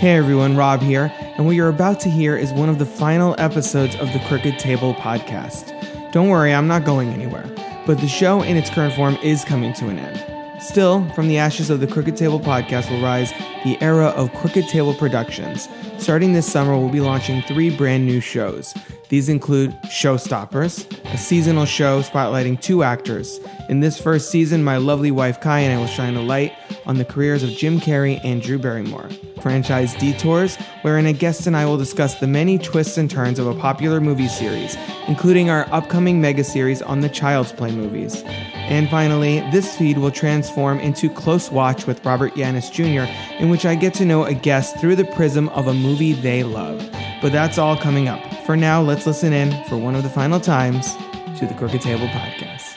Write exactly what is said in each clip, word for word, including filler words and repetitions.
Hey everyone, Rob here, and what you're about to hear is one of the final episodes of the Crooked Table Podcast. Don't worry, I'm not going anywhere, but the show in its current form is coming to an end. Still, from the ashes of the Crooked Table Podcast will rise the era of Crooked Table Productions. Starting this summer, we'll be launching three brand new shows. These include Showstoppers, a seasonal show spotlighting two actors. In this first season, my lovely wife Kai and I will shine a light on the careers of Jim Carrey and Drew Barrymore. Franchise Detours, wherein a guest and I will discuss the many twists and turns of a popular movie series, including our upcoming mega-series on the Child's Play movies. And finally, this feed will transform into Close Watch with Robert Yaniz Junior, in which I get to know a guest through the prism of a movie they love. But that's all coming up. For now, let's listen in, for one of the final times, to the Crooked Table Podcast.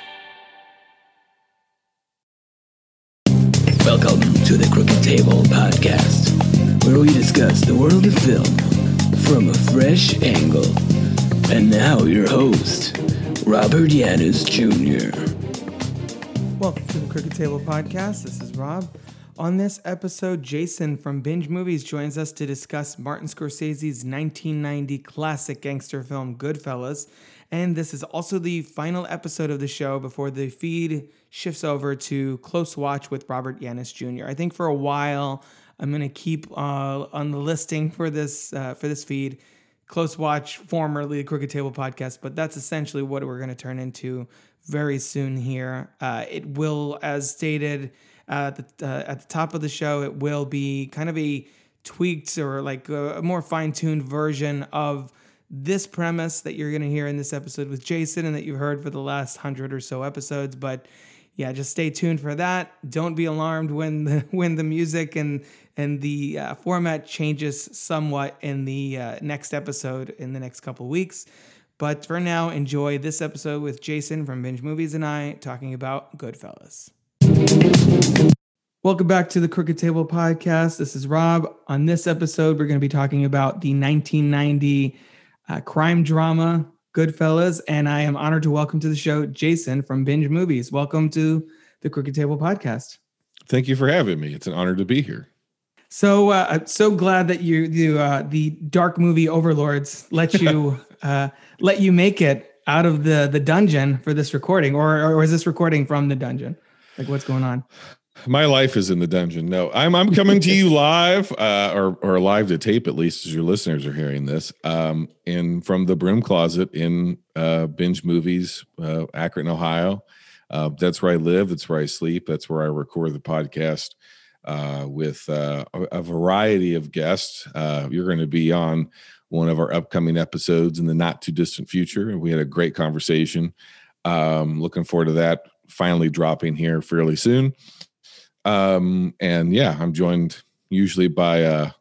Welcome to the Crooked Table Podcast, where we discuss the world of film from a fresh angle. And now your host, Robert Yaniz Junior Welcome to the Crooked Table Podcast. This is Rob. On this episode, Jason from Binge Movies joins us to discuss Martin Scorsese's nineteen ninety classic gangster film Goodfellas. And this is also the final episode of the show before the feed shifts over to Close Watch with Robert Yaniz Junior I think for a while, I'm going to keep uh, on the listing for this uh, for this feed, Close Watch, formerly the Crooked Table Podcast, but that's essentially what we're going to turn into very soon here. Uh, it will, as stated uh, at, the, uh, at the top of the show, it will be kind of a tweaked or like a more fine-tuned version of this premise that you're going to hear in this episode with Jason and that you've heard for the last hundred or so episodes, but yeah, just stay tuned for that. Don't be alarmed when the, when the music and and the uh, format changes somewhat in the uh, next episode in the next couple weeks. But for now, enjoy this episode with Jason from Binge Movies and I talking about Goodfellas. Welcome back to the Crooked Table Podcast. This is Rob. On this episode, we're going to be talking about the nineteen ninety uh, crime drama Goodfellas, and I am honored to welcome to the show Jason from Binge Movies. Welcome to the Crooked Table Podcast. Thank you for having me. It's an honor to be here. So, uh, I'm so glad that you, you uh, the dark movie overlords, let you uh, let you make it out of the the dungeon for this recording, or or is this recording from the dungeon? Like, what's going on? My life is in the dungeon. No, I'm I'm coming to you live, uh, or or live to tape at least, as your listeners are hearing this. Um, and from the broom closet in uh, Binge Movies, uh, Akron, Ohio. Uh, that's where I live. That's where I sleep. That's where I record the podcast uh, with uh, a variety of guests. Uh, you're going to be on one of our upcoming episodes in the not too distant future. We had a great conversation. Um, looking forward to that finally dropping here fairly soon. Um, and yeah, I'm joined usually by a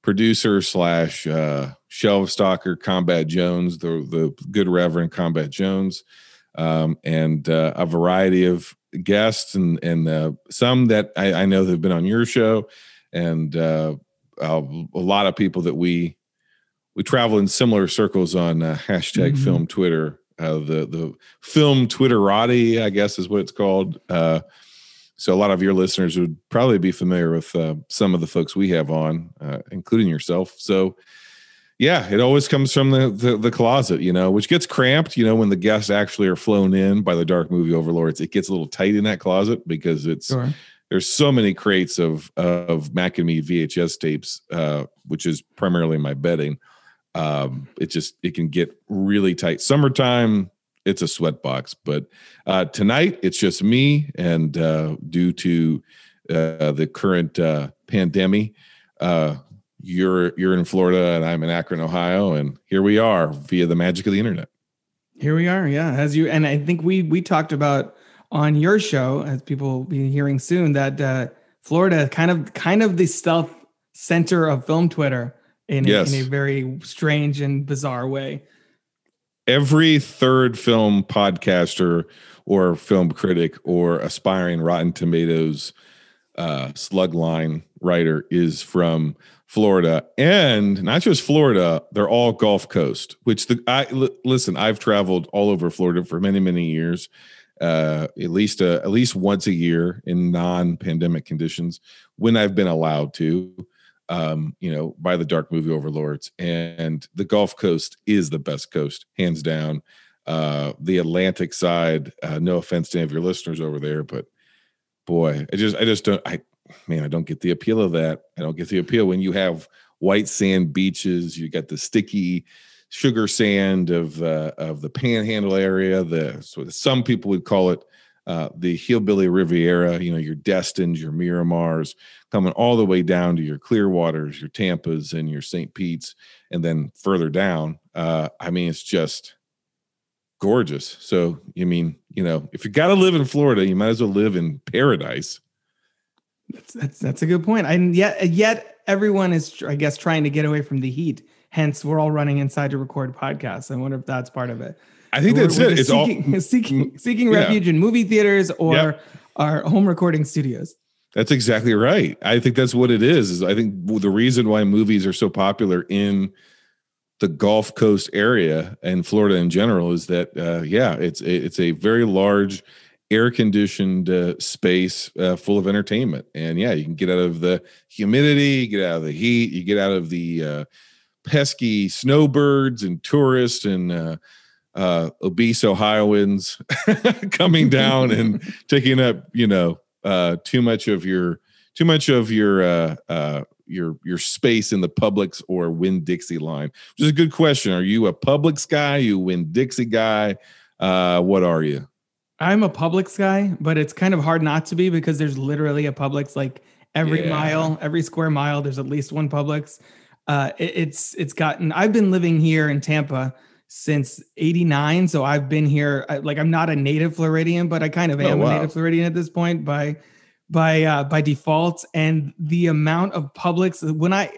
producer slash, uh, shelf stalker, Combat Jones, the, the good Reverend Combat Jones, um, and, uh, a variety of guests and, and, uh, some that I, I know have been on your show and, uh, a, a lot of people that we, we travel in similar circles on uh, hashtag mm-hmm. film Twitter, uh, the, the film Twitterati, I guess is what it's called, uh, so a lot of your listeners would probably be familiar with uh, some of the folks we have on, uh, including yourself. So, yeah, it always comes from the, the the closet, you know, which gets cramped, you know, when the guests actually are flown in by the dark movie overlords. It gets a little tight in that closet because it's sure. There's so many crates of of Mac and Me V H S tapes, uh, which is primarily my bedding. Um, it just it can get really tight. Summertime, it's a sweatbox, but uh, tonight it's just me. And uh, due to uh, the current uh, pandemic, uh, you're you're in Florida and I'm in Akron, Ohio, and here we are via the magic of the internet. Here we are, yeah. As you and I think we we talked about on your show, as people will be hearing soon, that uh, Florida kind of kind of the stealth center of film Twitter in, yes. in a very strange and bizarre way. Every third film podcaster or film critic or aspiring Rotten Tomatoes uh, slug line writer is from Florida, and not just Florida, they're all Gulf Coast, which the I l- listen, I've traveled all over Florida for many, many years, uh, at least uh, at least once a year in non-pandemic conditions when I've been allowed to. um, you know, by the dark movie overlords. And the Gulf Coast is the best coast, hands down. Uh, the Atlantic side, uh, no offense to any of your listeners over there, but boy, I just, I just don't, I, man, I don't get the appeal of that. I don't get the appeal when you have white sand beaches, you got the sticky sugar sand of, uh, of the Panhandle area, the, so some people would call it, uh, the hillbilly Riviera, you know, your Destins, your Miramars, coming all the way down to your Clearwaters, your Tampas and your Saint Pete's, and then further down. Uh, I mean, it's just gorgeous. So, I mean, you know, if you got to live in Florida, you might as well live in paradise. That's, that's, that's a good point. And yet, yet everyone is, I guess, trying to get away from the heat. Hence, we're all running inside to record podcasts. I wonder if that's part of it. I think we're, that's we're it. It's seeking, all seeking, seeking yeah. refuge in movie theaters or yep. our home recording studios. That's exactly right. I think that's what it is. Is I think the reason why movies are so popular in the Gulf Coast area and Florida in general is that, uh, yeah, it's, it's a very large air conditioned uh, space uh, full of entertainment. And yeah, you can get out of the humidity, get out of the heat, you get out of the uh, pesky snowbirds and tourists and uh, uh, obese Ohioans coming down and taking up, you know, uh, too much of your, too much of your, uh, uh, your your space in the Publix or Winn-Dixie line, which is a good question. Are you a Publix guy? Are you a Winn-Dixie guy? Uh, what are you? I'm a Publix guy, but it's kind of hard not to be because there's literally a Publix like every yeah. mile, every square mile. There's at least one Publix. Uh, it, it's it's gotten. I've been living here in Tampa since eighty-nine, so I've been here. I, like I'm not a native Floridian, but I kind of am oh, wow. a native Floridian at this point. By by uh, by default, and the amount of Publix, when I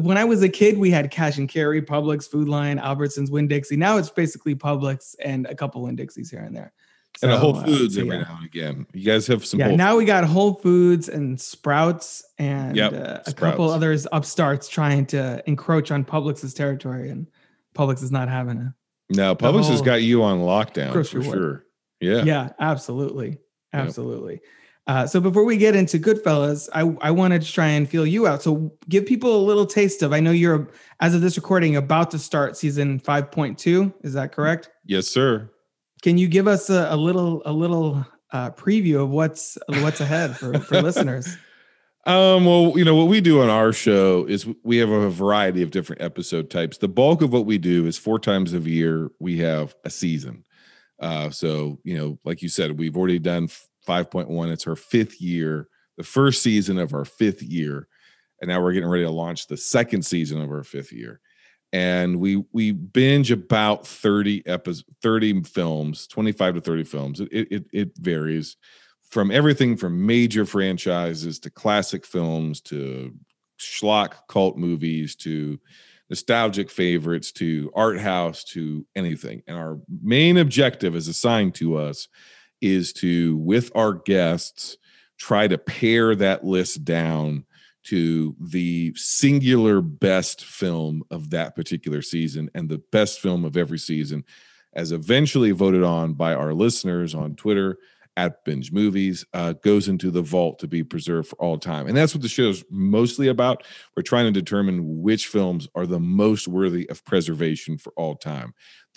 when I was a kid, we had Cash and Carry, Publix, Food Lion, Albertsons, Winn-Dixie. Now it's basically Publix and a couple Winn-Dixies here and there. So, and a Whole Foods uh, so every yeah. now and again. You guys have some. Yeah, Whole now we got Whole Foods and Sprouts and yep, uh, a Sprouts. couple others upstarts trying to encroach on Publix's territory, and Publix is not having it. No, Publix has got you on lockdown for sure. Work. Yeah, yeah, absolutely, absolutely. Yep. Uh, so before we get into Goodfellas, I, I wanted to try and feel you out. So give people a little taste of, I know you're, as of this recording, about to start season five point two. Is that correct? Yes, sir. Can you give us a, a little a little uh, preview of what's what's ahead for, for listeners? Um, well, you know, what we do on our show is we have a variety of different episode types. The bulk of what we do is four times a year we have a season. Uh, so, you know, like you said, we've already done five point one. It's our fifth year, the first season of our fifth year. And now we're getting ready to launch the second season of our fifth year. And we we binge about thirty episodes, thirty films, twenty-five to thirty films. It, it it varies from everything from major franchises to classic films to schlock cult movies to nostalgic favorites to art house to anything. And our main objective is assigned to us is to, with our guests, try to pare that list down to the singular best film of that particular season and the best film of every season, as eventually voted on by our listeners on Twitter at Binge Movies, uh, goes into the vault to be preserved for all time. And that's what the show's mostly about. We're trying to determine which films are the most worthy of preservation for all time,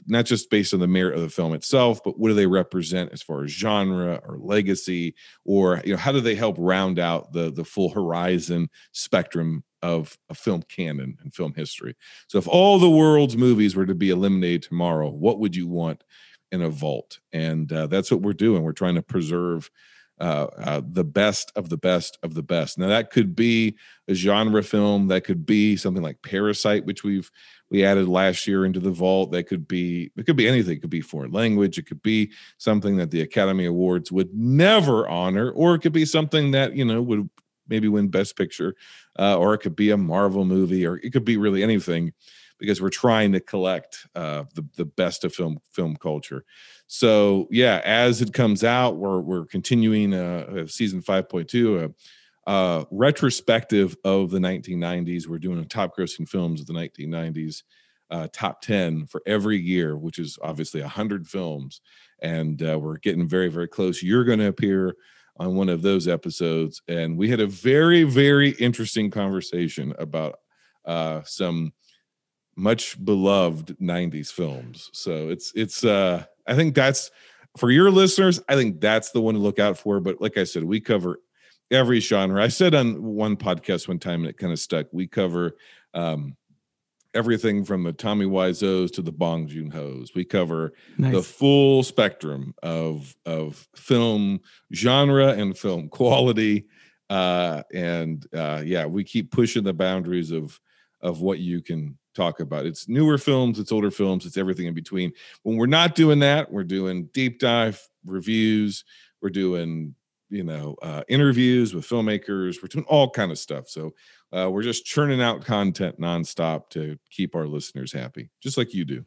not just based on the merit of the film itself, but what do they represent as far as genre or legacy, or, you know, how do they help round out the, the full horizon spectrum of a film canon and film history? So if all the world's movies were to be eliminated tomorrow, what would you want in a vault? And uh, that's what we're doing. We're trying to preserve uh, uh, the best of the best of the best. Now that could be a genre film. That could be something like Parasite, which we've we added last year into the vault. That could be it could be anything. It could be foreign language. It could be something that the Academy Awards would never honor, or it could be something that, you know, would maybe win Best Picture, uh, or it could be a Marvel movie, or it could be really anything, because we're trying to collect uh, the the best of film film culture. So yeah, as it comes out, we're we're continuing uh, season five point two, a uh, uh, retrospective of the nineteen nineties. We're doing a top grossing films of the nineteen nineties, uh, top ten for every year, which is obviously one hundred films, and uh, we're getting very very close. You're going to appear on one of those episodes, and we had a very, very interesting conversation about uh, some much beloved nineties films. So it's, it's, uh, I think that's, for your listeners, I think that's the one to look out for. But like I said, we cover every genre. I said on one podcast one time, and it kind of stuck, we cover um, everything from the Tommy Wiseaus to the Bong Joon-ho's. We cover nice. The full spectrum of of film genre and film quality. Uh, and uh, yeah, we keep pushing the boundaries of of what you can talk about. It's newer films, it's older films, it's everything in between. When we're not doing that, we're doing deep dive reviews, we're doing, you know, uh, interviews with filmmakers, we're doing all kind of stuff. So uh, we're just churning out content nonstop to keep our listeners happy, just like you do.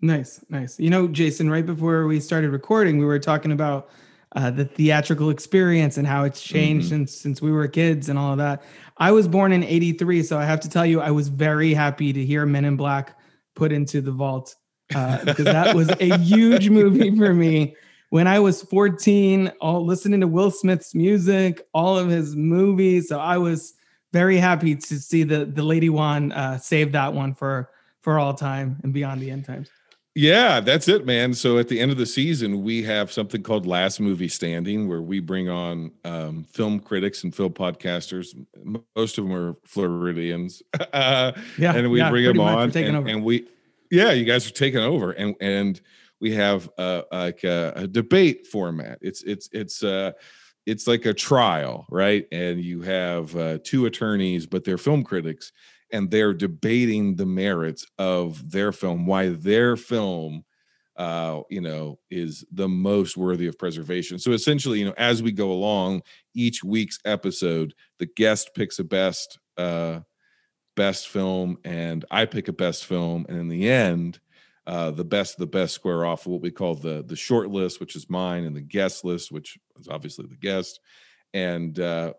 Nice, nice. You know, Jason, right before we started recording, we were talking about Uh, the theatrical experience and how it's changed mm-hmm. since since we were kids and all of that. I was born in eighty-three, so I have to tell you, I was very happy to hear Men in Black put into the vault, uh, because that was a huge movie for me. When I was fourteen, all listening to Will Smith's music, all of his movies, so I was very happy to see the the Lady Wan uh, save that one for for all time and beyond the end times. Yeah, that's it, man. So at the end of the season, we have something called Last Movie Standing, where we bring on um, film critics and film podcasters. Most of them are Floridians. Uh, yeah, and we yeah, bring them on, and, and we, yeah, you guys are taking over, and and we have uh, like a, a debate format. It's it's it's uh, it's like a trial, right? And you have uh, two attorneys, but they're film critics. And they're debating the merits of their film, why their film, uh, you know, is the most worthy of preservation. So essentially, you know, as we go along each week's episode, the guest picks a best, uh, best film, and I pick a best film. And in the end, uh, the best of the best square off what we call the the short list, which is mine, and the guest list, which is obviously the guest, and uh,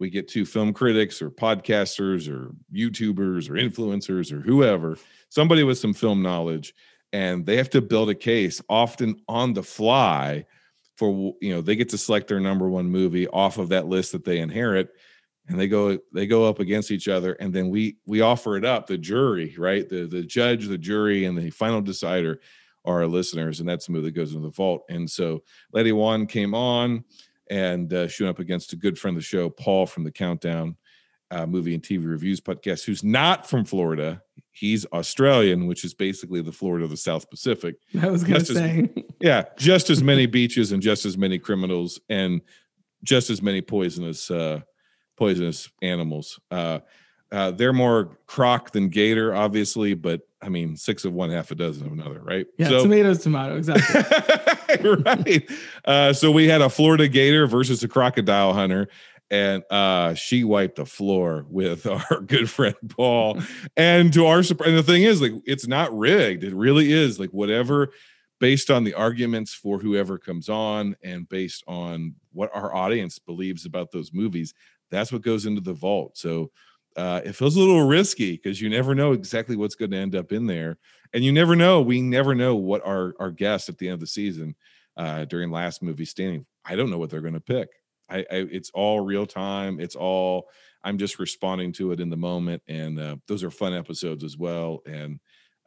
we get two film critics or podcasters or YouTubers or influencers or whoever, somebody with some film knowledge, and they have to build a case often on the fly for, you know, they get to select their number one movie off of that list that they inherit, and they go, they go up against each other. And then we, we offer it up, the jury, right? The, the judge, the jury, and the final decider are our listeners. And that's the movie that goes into the vault. And so Lady Wan came on, and uh, shooting up against a good friend of the show, Paul, from the Countdown uh, Movie and T V Reviews podcast, who's not from Florida. He's Australian, which is basically the Florida of the South Pacific. I was going to say. As, yeah, just as many beaches and just as many criminals and just as many poisonous uh, poisonous animals. Uh, uh, they're more croc than gator, obviously, but I mean, six of one, half a dozen of another, right? Yeah, so, tomatoes, tomato, exactly. Right. Uh, so we had a Florida gator versus a crocodile hunter, and uh, she wiped the floor with our good friend Paul. And to our surprise, and the thing is, like, it's not rigged. It really is like whatever, based on the arguments for whoever comes on, and based on what our audience believes about those movies, that's what goes into the vault. So uh, it feels a little risky because you never know exactly what's going to end up in there. And you never know, we never know what our, our guests at the end of the season uh, during Last Movie Standing, I don't know what they're going to pick. I, I It's all real time. It's all, I'm just responding to it in the moment. And uh, those are fun episodes as well. And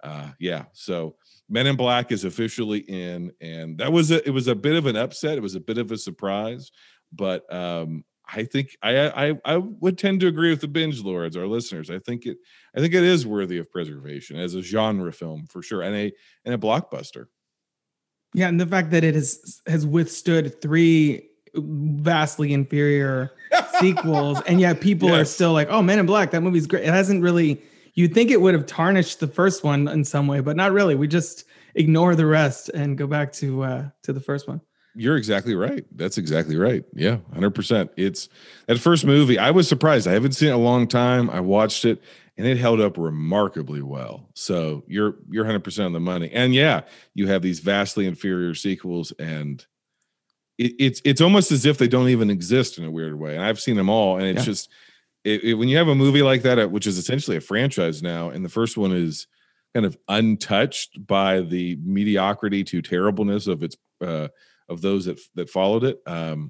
uh, yeah, so Men in Black is officially in. And that was, a, it was a bit of an upset. It was a bit of a surprise. But um, I think I, I I would tend to agree with the binge lords, our listeners. I think it I think it is worthy of preservation as a genre film for sure, and a and a blockbuster. Yeah, and the fact that it has has withstood three vastly inferior sequels, and yet people yes. are still like, "Oh, Men in Black, that movie's great." It hasn't really. You'd think it would have tarnished the first one in some way, but not really. We just ignore the rest and go back to uh, to the first one. You're exactly right. That's exactly right. Yeah, one hundred percent. It's that first movie. I was surprised. I haven't seen it in a long time. I watched it, and it held up remarkably well. So you're you're one hundred percent on the money. And yeah, you have these vastly inferior sequels, and it, it's it's almost as if they don't even exist in a weird way. And I've seen them all, and it's yeah. just it, it, when you have a movie like that, which is essentially a franchise now, and the first one is kind of untouched by the mediocrity to terribleness of its. Uh, of those that that followed it. Um,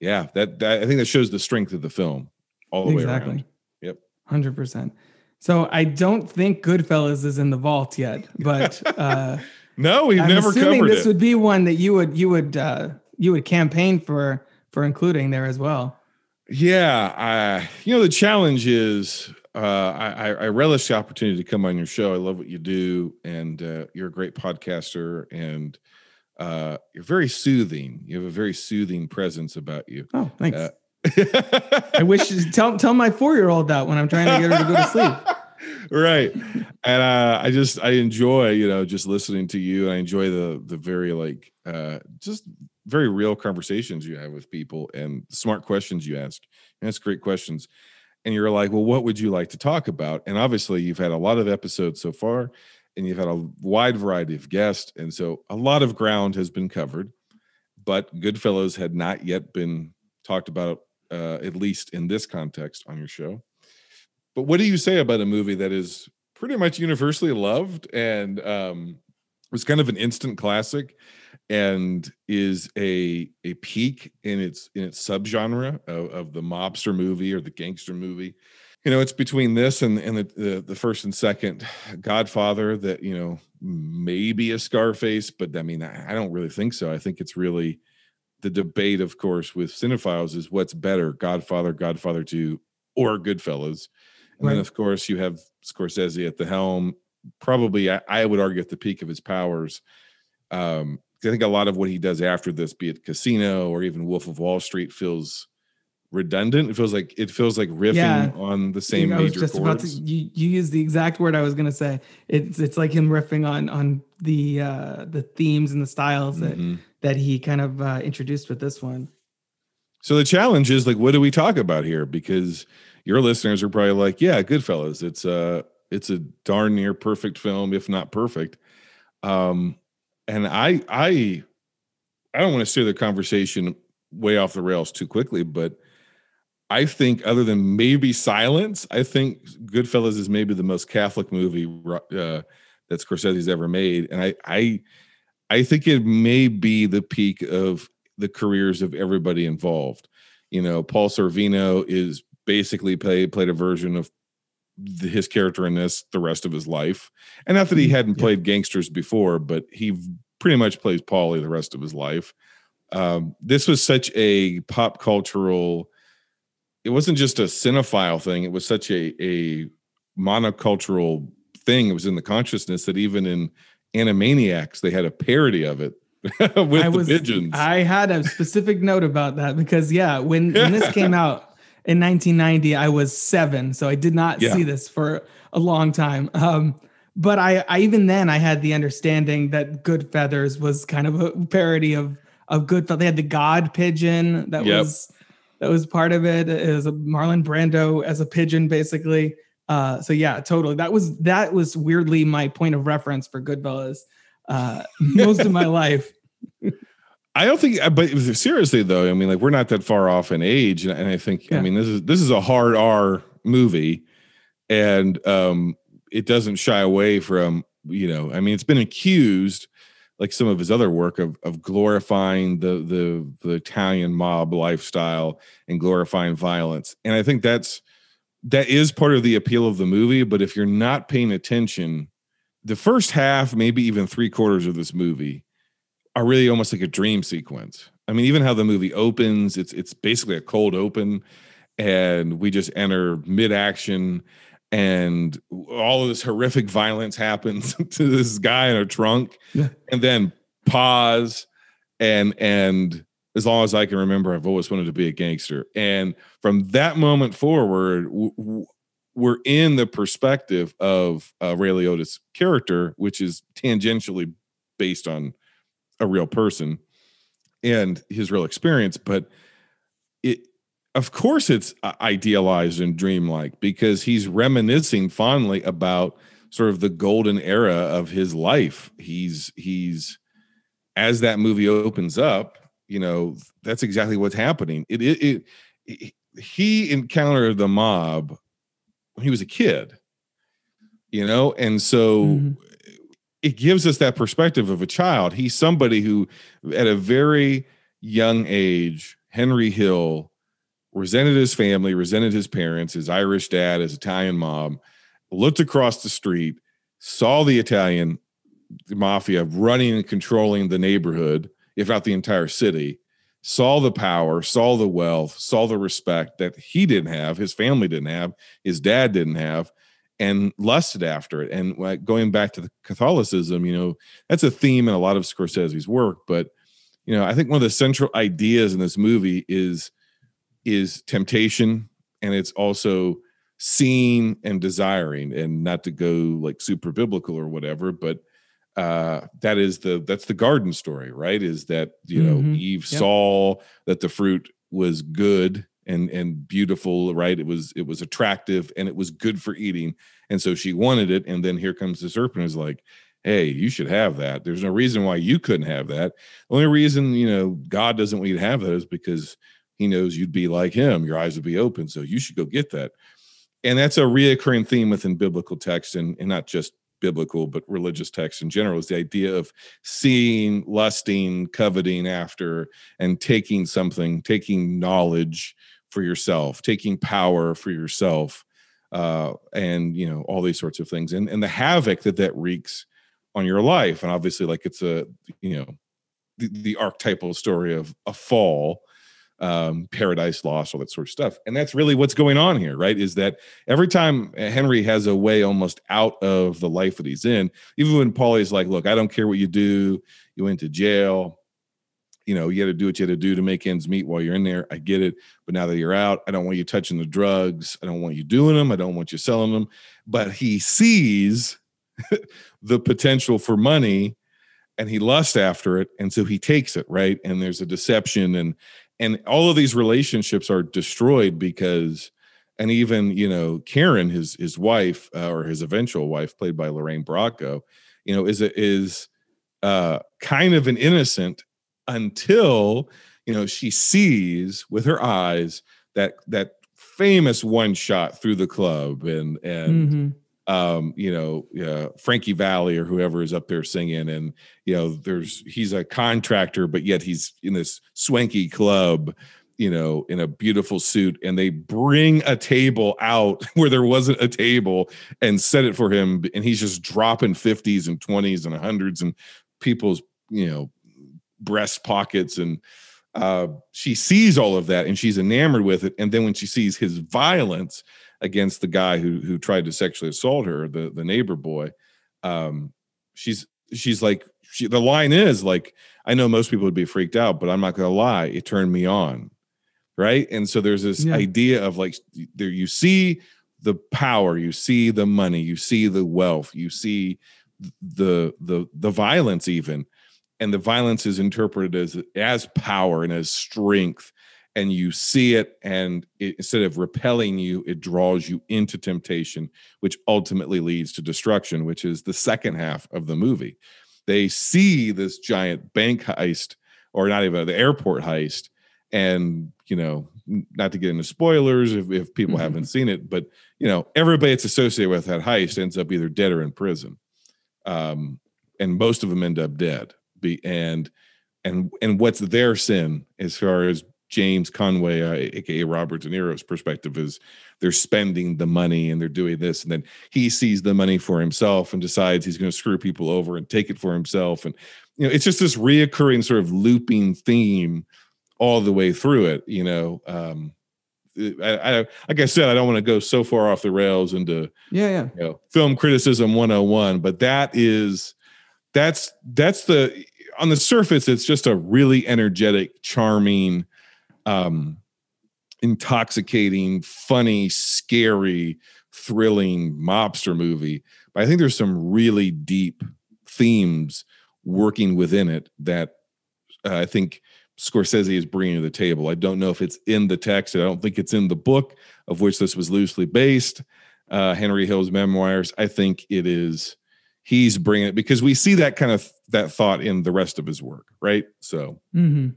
Yeah, that, that I think that shows the strength of the film all the exactly. way around. Yep, one hundred percent. So I don't think Goodfellas is in the vault yet, but uh, no, we've I'm never covered this it. This would be one that you would you would uh, you would campaign for for including there as well. Yeah, I, you know the challenge is uh, I, I relish the opportunity to come on your show. I love what you do, and uh, you're a great podcaster, and uh, you're very soothing. You have a very soothing presence about you. Oh, thanks. Uh, I wish tell tell my four-year-old that when I'm trying to get her to go to sleep. Right. And uh, I just I enjoy, you know, just listening to you. I enjoy the the very like uh, just very real conversations you have with people and smart questions you ask. And that's great questions. And you're like, well, what would you like to talk about? And obviously you've had a lot of episodes so far and you've had a wide variety of guests. And so a lot of ground has been covered, but Goodfellas had not yet been talked about Uh, at least in this context on your show. But what do you say about a movie that is pretty much universally loved and um, was kind of an instant classic and is a a peak in its in its subgenre of, of the mobster movie or the gangster movie? You know, it's between this and, and the, the the first and second Godfather that, you know, maybe a Scarface, but I mean, I, I don't really think so. I think it's really the debate, of course, with cinephiles is what's better, Godfather, Godfather two, or Goodfellas. And right. then, of course, you have Scorsese at the helm, probably, I, I would argue, at the peak of his powers. Um, I think a lot of what he does after this, be it Casino or even Wolf of Wall Street, feels redundant. It feels like it feels like riffing yeah. on the same I major was just chords. About to, you, you used the exact word I was going to say. It's it's like him riffing on on the uh, the themes and the styles mm-hmm. that that he kind of uh, introduced with this one. So the challenge is like, what do we talk about here? Because your listeners are probably like, yeah, Goodfellas. It's a it's a darn near perfect film, if not perfect. Um, and I I I don't want to steer the conversation way off the rails too quickly, but I think other than maybe Silence, I think Goodfellas is maybe the most Catholic movie uh, that Scorsese's ever made. And I, I, I think it may be the peak of the careers of everybody involved. You know, Paul Sorvino is basically play, played a version of the, his character in this the rest of his life. And not that he hadn't yeah. played gangsters before, but he pretty much plays Paulie the rest of his life. Um, this was such a pop cultural... It wasn't just a cinephile thing. It was such a, a monocultural thing. It was in the consciousness that even in Animaniacs, they had a parody of it with I the was, pigeons. I had a specific note about that because, yeah, when, when this came out in nineteen ninety, I was seven. So I did not yeah. see this for a long time. Um, but I, I even then, I had the understanding that Good Feathers was kind of a parody of, of Good Feathers. They had the God pigeon that yep. was... That was part of it. It was a Marlon Brando as a pigeon, basically. Uh, so yeah, totally. That was that was weirdly my point of reference for Goodfellas uh, most of my life. I don't think, but seriously though, I mean, like we're not that far off in age, and, and I think, yeah. I mean, this is this is a hard R movie, and um, it doesn't shy away from, you know, I mean, it's been accused, like some of his other work, of of glorifying the the the Italian mob lifestyle and glorifying violence. And I think that's that is part of the appeal of the movie. But if you're not paying attention, the first half, maybe even three quarters of this movie are really almost like a dream sequence. I mean, even how the movie opens, it's it's basically a cold open and we just enter mid-action and all of this horrific violence happens to this guy in a trunk yeah. and then pause. And, and as long as I can remember, I've always wanted to be a gangster. And from that moment forward, w- w- we're in the perspective of uh, Ray Liotta's character, which is tangentially based on a real person and his real experience. But it, of course it's idealized and dreamlike because he's reminiscing fondly about sort of the golden era of his life. He's, he's, as that movie opens up, you know, that's exactly what's happening. It, it, it, it he encountered the mob when he was a kid, you know? And so mm-hmm. it gives us that perspective of a child. He's somebody who at a very young age Henry Hill resented his family, resented his parents, his Irish dad, his Italian mom, looked across the street, saw the Italian mafia running and controlling the neighborhood, if not the entire city, saw the power, saw the wealth, saw the respect that he didn't have, his family didn't have, his dad didn't have, and lusted after it. And like going back to the Catholicism, you know, that's a theme in a lot of Scorsese's work. But, you know, I think one of the central ideas in this movie is, is temptation, and it's also seeing and desiring, and not to go like super biblical or whatever, but uh, that is the, that's the garden story, right? Is that, you mm-hmm. know, Eve yep. saw that the fruit was good and, and beautiful, right? It was, it was attractive and it was good for eating. And so she wanted it. And then here comes the serpent is like, hey, you should have that. There's no reason why you couldn't have that. The only reason, you know, God doesn't want you to have that is because he knows you'd be like him. Your eyes would be open. So you should go get that. And that's a reoccurring theme within biblical texts, and, and not just biblical, but religious texts in general, is the idea of seeing, lusting, coveting after, and taking something, taking knowledge for yourself, taking power for yourself, uh, and, you know, all these sorts of things, and, and the havoc that that wreaks on your life. And obviously, like, it's a, you know, the, the archetypal story of a fall, um paradise lost, all that sort of stuff. And that's really what's going on here, right? Is that every time Henry has a way almost out of the life that he's in, even when Paulie's like, look, I don't care what you do, you went to jail, you know, you had to do what you had to do to make ends meet while you're in there, I get it, but now that you're out, I don't want you touching the drugs, I don't want you doing them, I don't want you selling them. But he sees the potential for money and he lusts after it, and so he takes it, right? And there's a deception, and And all of these relationships are destroyed because, and even, you know, Karen, his his wife, uh, or his eventual wife, played by Lorraine Bracco, you know, is a, is uh, kind of an innocent until, you know, she sees with her eyes that that famous one shot through the club, and and. Mm-hmm. Um, you know, uh, Frankie Valli or whoever is up there singing, and, you know, there's, he's a contractor, but yet he's in this swanky club, you know, in a beautiful suit, and they bring a table out where there wasn't a table and set it for him. And he's just dropping fifties and twenties and hundreds and people's, you know, breast pockets. And uh, she sees all of that and she's enamored with it. And then when she sees his violence against the guy who who tried to sexually assault her, the, the neighbor boy, um, she's she's like, she, the line is like, I know most people would be freaked out, but I'm not going to lie, it turned me on, right? And so there's this yeah. idea of like, there you see the power, you see the money, you see the wealth, you see the the the violence even, and the violence is interpreted as as power and as strength. And you see it, and it, instead of repelling you, it draws you into temptation, which ultimately leads to destruction, which is the second half of the movie. They see this giant bank heist, or not even the airport heist, and, you know, not to get into spoilers if, if people mm-hmm. haven't seen it, but, you know, everybody that's associated with that heist ends up either dead or in prison. Um, and most of them end up dead. Be, and, and, and what's their sin as far as James Conway, uh, aka Robert De Niro's perspective, is they're spending the money and they're doing this, and then he sees the money for himself and decides he's going to screw people over and take it for himself. And, you know, it's just this reoccurring sort of looping theme all the way through it. You know, um, I, I, like I said, I don't want to go so far off the rails into yeah, yeah. You know, film criticism one oh one, but that is that's that's the on the surface, it's just a really energetic, charming, Um, intoxicating, funny, scary, thrilling mobster movie. But I think there's some really deep themes working within it that uh, I think Scorsese is bringing to the table. I don't know if it's in the text. I don't think it's in the book of which this was loosely based, uh, Henry Hill's memoirs. I think it is, he's bringing it, because we see that kind of, that thought in the rest of his work, right? So. Mm-hmm.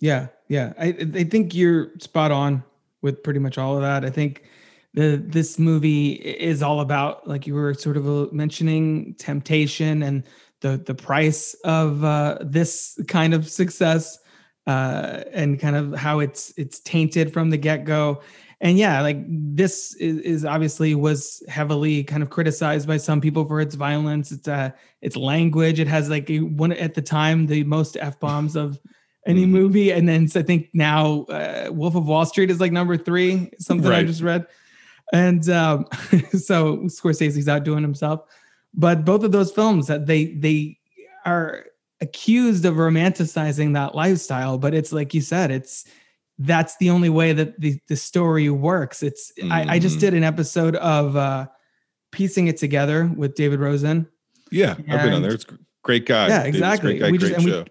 Yeah. Yeah. I, I think you're spot on with pretty much all of that. I think the, this movie is all about, like you were sort of mentioning, temptation and the, the price of uh, this kind of success. uh, and kind of how it's it's tainted from the get-go. And yeah, like this is, is obviously was heavily kind of criticized by some people for its violence, its uh, its language. It has like a, one at the time the most F-bombs of any movie, and then so I think now uh, Wolf of Wall Street is like number three, something right. I just read. And um, so Scorsese's outdoing himself. But both of those films that they they are accused of romanticizing that lifestyle, but it's like you said, it's. That's the only way that the, the story works. It's mm-hmm. I, I just did an episode of uh, Piecing It Together with David Rosen. Yeah, and, I've been on there. It's a great guy. Yeah, exactly. David's great guy, we just, great show.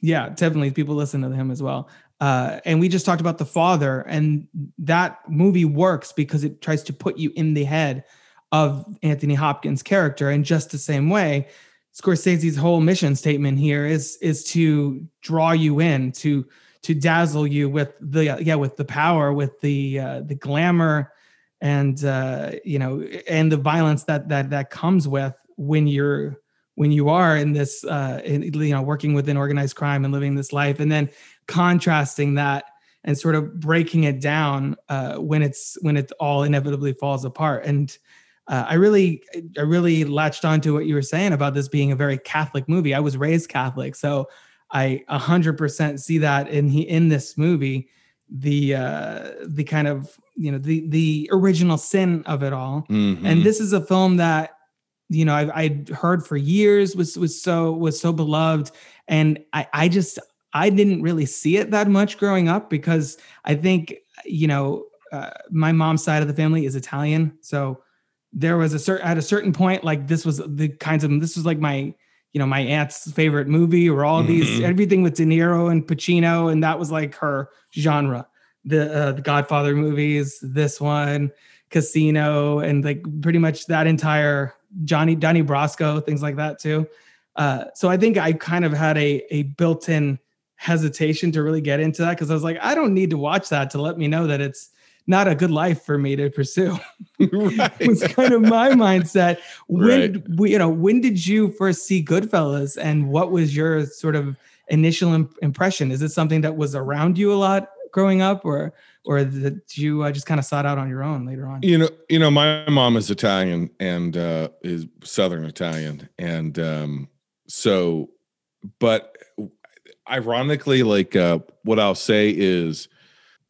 We, yeah, definitely. People listen to him as well. Uh, and we just talked about The Father, and that movie works because it tries to put you in the head of Anthony Hopkins' character in just the same way. Scorsese's whole mission statement here is is to draw you in, to to dazzle you with the, yeah, with the power, with the, uh, the glamour and, uh, you know, and the violence that, that, that comes with when you're, when you are in this, uh, in, you know, working within organized crime and living this life, and then contrasting that and sort of breaking it down, uh, when it's, when it all inevitably falls apart. And, uh, I really, I really latched onto what you were saying about this being a very Catholic movie. I was raised Catholic, so I one hundred percent see that in he in this movie, the uh, the kind of, you know, the the original sin of it all. Mm-hmm. And this is a film that, you know, I've I'd heard for years was was so was so beloved, and I I just I didn't really see it that much growing up because I think, you know, uh, my mom's side of the family is Italian, so there was a certain at a certain point like this was the kinds of this was like my. You know, my aunt's favorite movie, or all these, mm-hmm. everything with De Niro and Pacino, and that was like her genre. The uh, the Godfather movies, this one, Casino, and like pretty much that entire Johnny Donnie Brasco, things like that too. Uh, so I think I kind of had a a built-in hesitation to really get into that because I was like, I don't need to watch that to let me know that it's not a good life for me to pursue. Right. Was kind of my mindset. When, right. you know, when did you first see Goodfellas, and what was your sort of initial imp- impression? Is it something that was around you a lot growing up, or or that you uh, just kind of sought out on your own later on? You know, you know, my mom is Italian and uh, is Southern Italian, and um, so, but ironically, like uh, what I'll say is.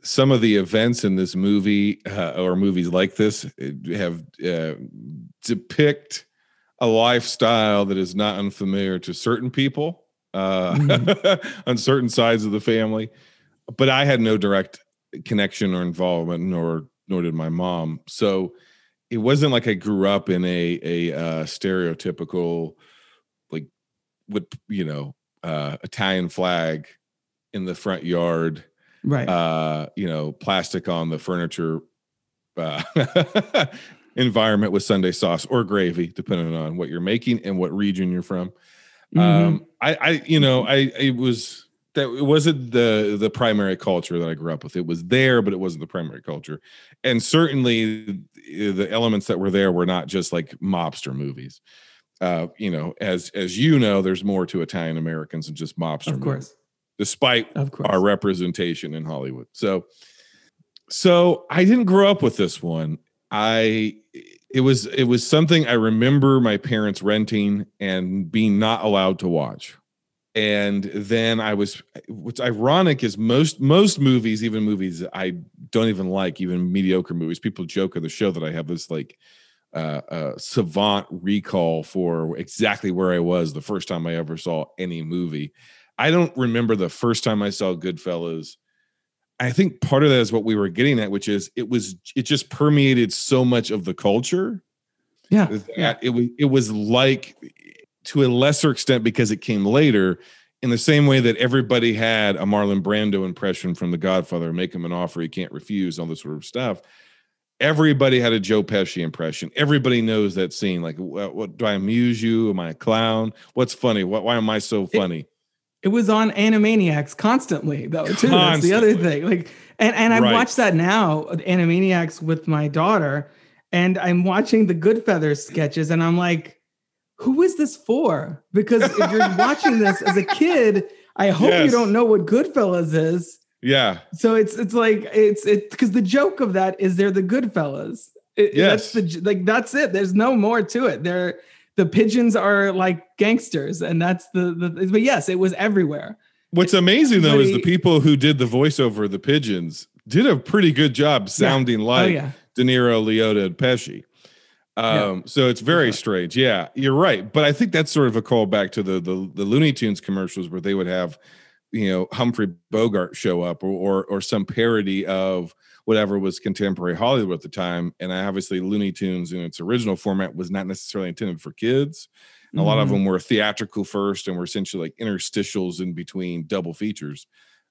Some of the events in this movie uh, or movies like this have uh, depict a lifestyle that is not unfamiliar to certain people uh, mm-hmm. on certain sides of the family. But I had no direct connection or involvement, nor nor did my mom. So it wasn't like I grew up in a a uh, stereotypical, like, with, you know, uh, Italian flag in the front yard. Right. Uh, you know, plastic on the furniture uh, environment with Sunday sauce or gravy, depending on what you're making and what region you're from. Mm-hmm. Um, I, I, you know, I, it was that it wasn't the, the primary culture that I grew up with. It was there, but it wasn't the primary culture. And certainly the elements that were there were not just like mobster movies. Uh, you know, as, as you know, there's more to Italian Americans than just mobster movies. Of course. Despite our representation in Hollywood. So, so I didn't grow up with this one. I, it was, it was something I remember my parents renting and being not allowed to watch. And then I was, what's ironic is most, most movies, even movies I don't even like, even mediocre movies, people joke on the show that I have this like uh, uh, savant recall for exactly where I was the first time I ever saw any movie. I don't remember the first time I saw Goodfellas. I think part of that is what we were getting at, which is it was it just permeated so much of the culture. Yeah, that yeah. It was it was like, to a lesser extent because it came later, in the same way that everybody had a Marlon Brando impression from The Godfather, make him an offer he can't refuse, all this sort of stuff. Everybody had a Joe Pesci impression. Everybody knows that scene. Like, what, what do I amuse you? Am I a clown? What's funny? What? Why am I so funny? It, It was on Animaniacs constantly, though, too. Constantly. That's the other thing. Like, and, and I've right. watched that now, Animaniacs, with my daughter, and I'm watching the Good Feathers sketches, and I'm like, who is this for? Because if you're watching this as a kid, I hope yes. you don't know what Goodfellas is. Yeah. So it's it's like it's it because the joke of that is they're the Goodfellas. It, yes. That's the like that's it. There's no more to it. They're the pigeons are like gangsters, and that's the the. But yes, it was everywhere. What's amazing though is the people who did the voiceover of the pigeons did a pretty good job sounding yeah. like oh, yeah. De Niro, Liotta, and Pesci. Um, yeah. So it's very yeah. strange. Yeah, you're right. But I think that's sort of a callback to the, the the Looney Tunes commercials where they would have, you know, Humphrey Bogart show up or or, or some parody of whatever was contemporary Hollywood at the time. And obviously Looney Tunes in its original format was not necessarily intended for kids. And a lot mm. of them were theatrical first and were essentially like interstitials in between double features.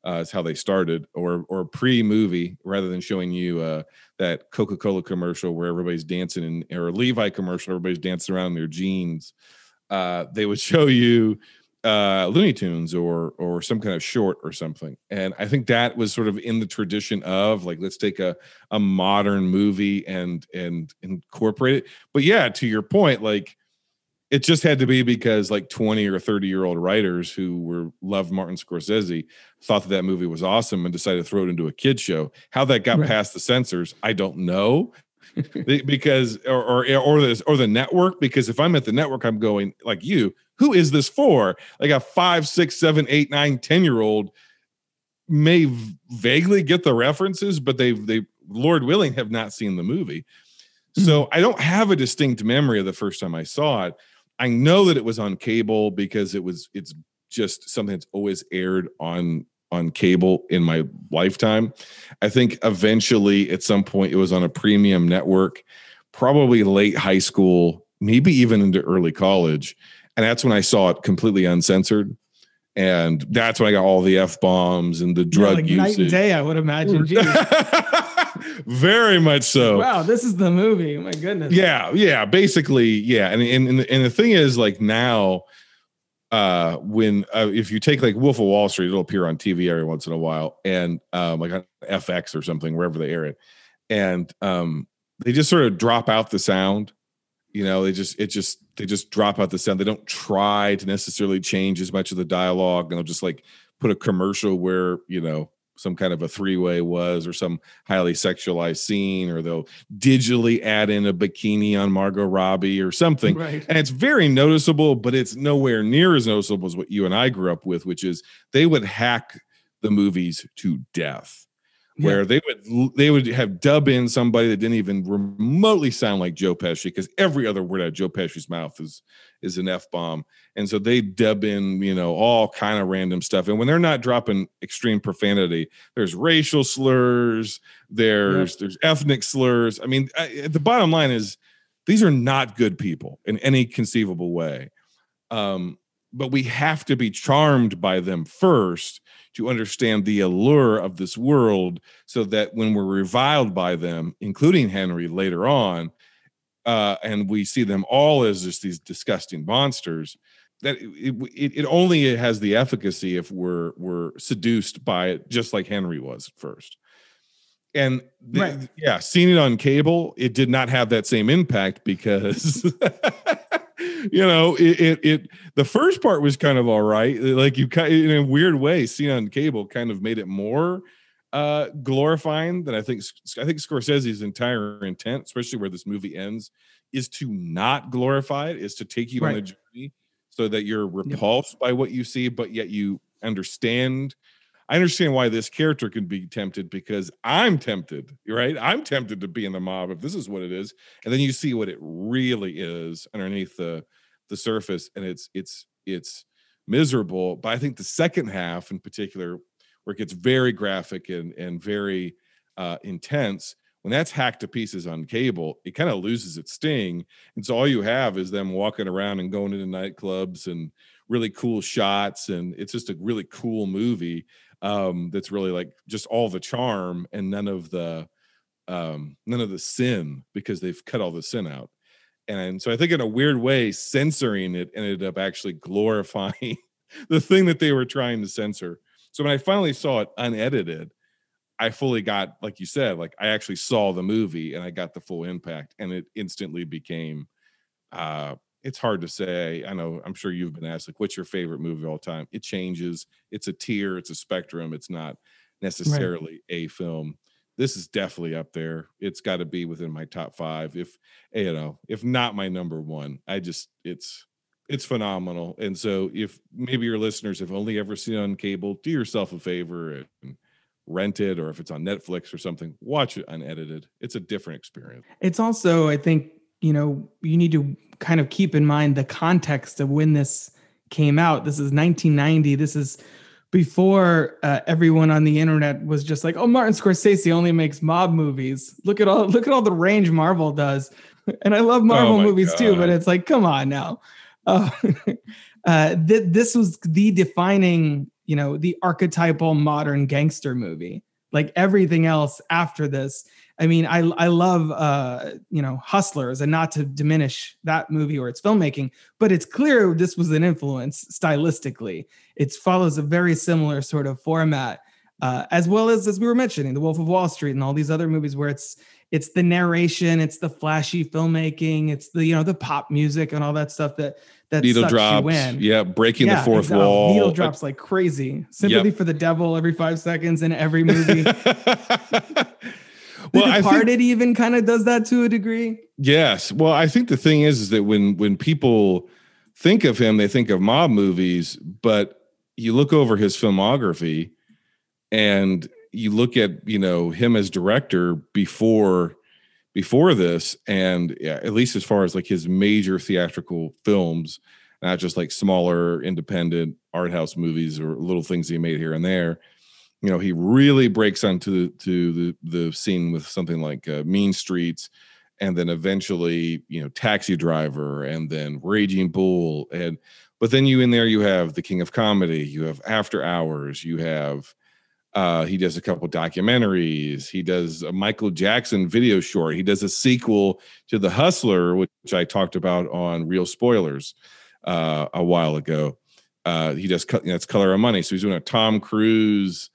Uh, is how they started, or or pre-movie, rather than showing you uh, that Coca-Cola commercial where everybody's dancing, in, or a Levi commercial, everybody's dancing around in their jeans. Uh, they would show you uh, Looney Tunes or or some kind of short or something. And I think that was sort of in the tradition of like, let's take a a modern movie and and incorporate it. But yeah, to your point, like. It just had to be because like twenty or thirty year old writers who were loved Martin Scorsese thought that that movie was awesome and decided to throw it into a kid show. How that got right. past the censors, I don't know, because or or or this or the network. Because if I'm at the network, I'm going like you. Who is this for? Like a five, six, seven, eight, nine, ten year old may v- vaguely get the references, but they've they Lord willing have not seen the movie. So I don't have a distinct memory of the first time I saw it. I know that it was on cable because it was, it's just something that's always aired on, on cable in my lifetime. I think eventually at some point it was on a premium network, probably late high school, maybe even into early college. And that's when I saw it completely uncensored. And that's when I got all the F-bombs and the drug yeah, like usage. Night and day, I would imagine. Very much so. Wow, this is the movie. My goodness. Yeah, yeah. Basically, yeah. And and and the, and the thing is, like now, uh, when uh, if you take like Wolf of Wall Street, it'll appear on T V every once in a while, and um, like on F X or something, wherever they air it, and um, they just sort of drop out the sound. You know, they just it just they just drop out the sound. They don't try to necessarily change as much of the dialogue, and they'll just like put a commercial where you know. Some kind of a three-way was or some highly sexualized scene, or they'll digitally add in a bikini on Margot Robbie or something. Right. And it's very noticeable, but it's nowhere near as noticeable as what you and I grew up with, which is they would hack the movies to death yeah. where they would, they would have dub in somebody that didn't even remotely sound like Joe Pesci because every other word out of Joe Pesci's mouth is, is an F-bomb. And so they dub in, you know, all kind of random stuff. And when they're not dropping extreme profanity, there's racial slurs, there's yeah. there's ethnic slurs. I mean, I, the bottom line is these are not good people in any conceivable way. Um, but we have to be charmed by them first to understand the allure of this world so that when we're reviled by them, including Henry later on, Uh, and we see them all as just these disgusting monsters, that it, it, it only has the efficacy if we're we're seduced by it, just like Henry was at first. And the, right. yeah, seeing it on cable, it did not have that same impact because, you know, it, it it the first part was kind of all right. Like you kind in a weird way, seeing on cable kind of made it more uh glorifying than I think I think Scorsese's entire intent, especially where this movie ends, is to not glorify it, is to take you right. on a journey so that you're repulsed yep. by what you see, but yet you understand. I understand why this character can be tempted because I'm tempted, right? I'm tempted to be in the mob if this is what it is. And then you see what it really is underneath the the surface, and it's it's it's miserable. But I think the second half in particular, where it gets very graphic and, and very uh, intense, when that's hacked to pieces on cable, it kind of loses its sting. And so all you have is them walking around and going into nightclubs and really cool shots. And it's just a really cool movie um, that's really like just all the charm and none of the um, none of the sin, because they've cut all the sin out. And so I think in a weird way, censoring it ended up actually glorifying the thing that they were trying to censor. So when I finally saw it unedited, I fully got, like you said, like I actually saw the movie and I got the full impact, and it instantly became, uh, it's hard to say. I know, I'm sure you've been asked, like, what's your favorite movie of all time? It changes. It's a tier. It's a spectrum. It's not necessarily right. a film. This is definitely up there. It's got to be within my top five. If, you know, if not my number one, I just, it's, it's phenomenal. And so if maybe your listeners have only ever seen it on cable, do yourself a favor and rent it. Or if it's on Netflix or something, watch it unedited. It's a different experience. It's also, I think, you know, you need to kind of keep in mind the context of when this came out. This is nineteen ninety. This is before uh, everyone on the internet was just like, oh, Martin Scorsese only makes mob movies. Look at all, look at all the range Marvel does. And I love Marvel oh movies God. too, but it's like, come on now. Uh, uh, th- this was the defining, you know, the archetypal modern gangster movie. Like everything else after this. I mean, I I love, uh, you know, Hustlers, and not to diminish that movie or its filmmaking, but it's clear this was an influence stylistically. It follows a very similar sort of format, uh, as well as, as we were mentioning, The Wolf of Wall Street and all these other movies where it's it's the narration, it's the flashy filmmaking, it's the, you know, the pop music and all that stuff that that needle sucks drops, you in. Yeah, breaking yeah, the fourth exactly. wall. Needle drops like crazy. Sympathy yep. for the Devil every five seconds in every movie. The well, Departed I think, even kind of does that to a degree. Yes. Well, I think the thing is, is that when when people think of him, they think of mob movies, but you look over his filmography and you look at, you know, him as director before before this, and yeah, at least as far as like his major theatrical films, not just like smaller independent art house movies or little things he made here and there. You know, he really breaks onto the, to the, the scene with something like uh, Mean Streets, and then eventually, you know, Taxi Driver, and then Raging Bull. And but then you in there, you have The King of Comedy, you have After Hours, you have, uh, he does a couple documentaries, he does a Michael Jackson video short, he does a sequel to The Hustler, which I talked about on Real Spoilers uh, a while ago. Uh, he does, you know, it's Color of Money. So he's doing a Tom Cruise,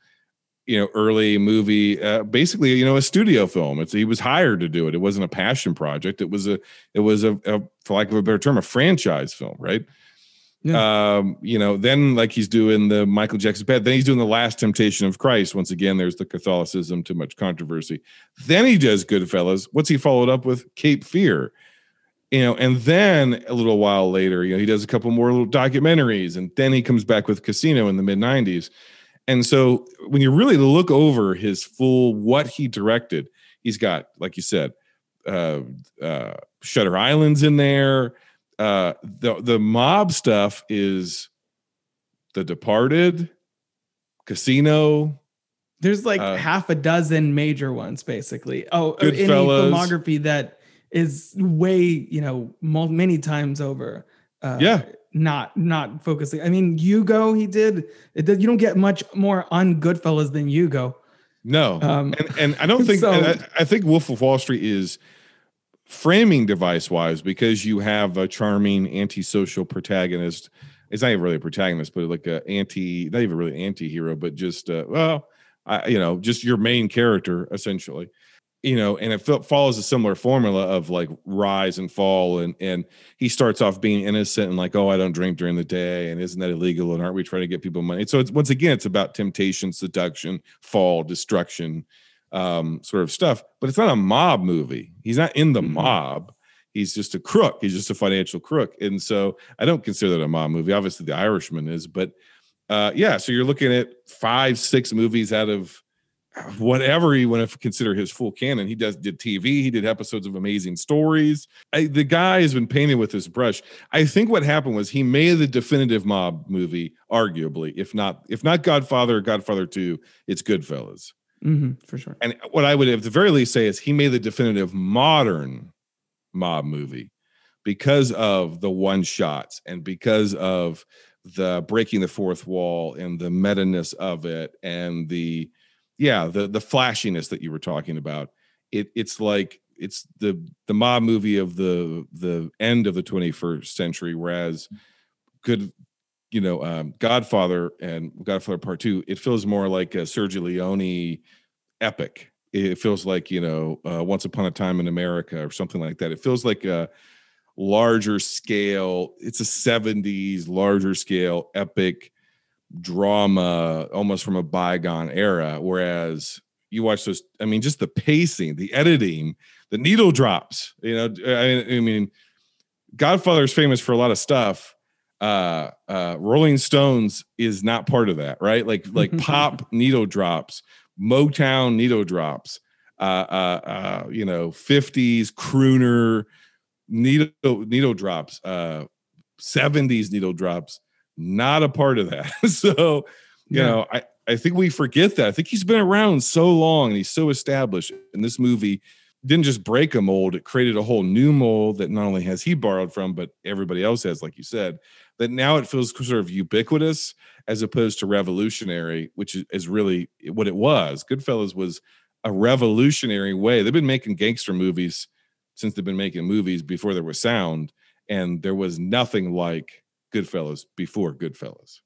you know, early movie, uh, basically, you know, a studio film. It's, he was hired to do it. It wasn't a passion project. It was a, it was a, a for lack of a better term, a franchise film. Right. Yeah. Um, you know, then like he's doing the Michael Jackson Bad. Then he's doing The Last Temptation of Christ. Once again, there's the Catholicism, too much controversy. Then he does Goodfellas. What's he followed up with? Cape Fear. You know, and then a little while later, you know, he does a couple more little documentaries, and then he comes back with Casino in the mid nineties. And so when you really look over his full, what he directed, he's got, like you said, uh, uh, Shutter Island's in there. Uh, the, the mob stuff is The Departed, Casino. There's like uh, half a dozen major ones, basically. Oh, in the filmography that is way, you know, many times over. Uh, yeah. Not not focusing. I mean, Hugo, he did. It, you don't get much more on Goodfellas than Hugo. No, um, and and I don't think so, I, I think Wolf of Wall Street is framing device wise because you have a charming antisocial protagonist. It's not even really a protagonist, but like a anti, not even really anti-hero, but just uh, well, I, you know, just your main character essentially. You know, and it follows a similar formula of like rise and fall. And and he starts off being innocent and like, oh, I don't drink during the day. And isn't that illegal? And aren't we trying to get people money? So it's, once again, it's about temptation, seduction, fall, destruction, um, sort of stuff. But it's not a mob movie. He's not in the mm-hmm. mob. He's just a crook. He's just a financial crook. And so I don't consider that a mob movie. Obviously, The Irishman is. But uh, yeah, so you're looking at five, six movies out of whatever you want to consider his full canon. He does did T V. He did episodes of Amazing Stories. I, the guy has been painted with his brush. I think what happened was he made the definitive mob movie, arguably, if not if not Godfather or Godfather Two, it's Goodfellas mm-hmm, for sure. And what I would, at the very least, say is he made the definitive modern mob movie because of the one shots and because of the breaking the fourth wall and the meta-ness of it and the Yeah, the the flashiness that you were talking about. It it's like it's the the mob movie of the the end of the twenty-first century, whereas good you know um, Godfather and Godfather Part Two, it feels more like a Sergio Leone epic. It feels like you know uh, Once Upon a Time in America or something like that. It feels like a larger scale. It's a seventies larger scale epic drama, almost from a bygone era. Whereas you watch those, I mean, just the pacing, the editing, the needle drops. You know, I, I mean, Godfather is famous for a lot of stuff. Uh, uh, Rolling Stones is not part of that, right? Like, like pop needle drops, Motown needle drops, uh, uh, uh, you know, fifties crooner needle needle drops, uh, seventies needle drops. Not a part of that. So, you yeah. know, I, I think we forget that. I think he's been around so long and he's so established. And this movie didn't just break a mold. It created a whole new mold that not only has he borrowed from, but everybody else has, like you said, that now it feels sort of ubiquitous as opposed to revolutionary, which is really what it was. Goodfellas was a revolutionary way. They've been making gangster movies since they've been making movies before there was sound. And there was nothing like Goodfellas before Goodfellas.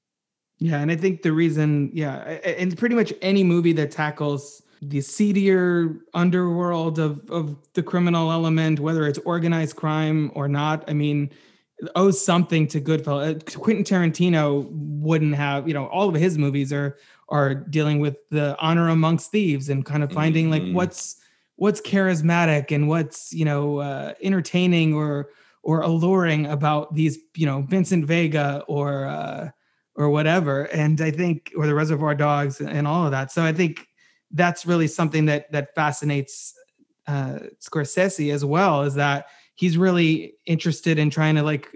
Yeah, and I think the reason, yeah, and pretty much any movie that tackles the seedier underworld of, of the criminal element, whether it's organized crime or not, I mean, it owes something to Goodfellas. Quentin Tarantino wouldn't have, you know, all of his movies are are dealing with the honor amongst thieves and kind of finding mm-hmm. like what's what's charismatic and what's, you know, uh, entertaining or or alluring about these, you know, Vincent Vega or uh, or whatever. And I think, or the Reservoir Dogs and all of that. So I think that's really something that that fascinates uh, Scorsese as well, is that he's really interested in trying to like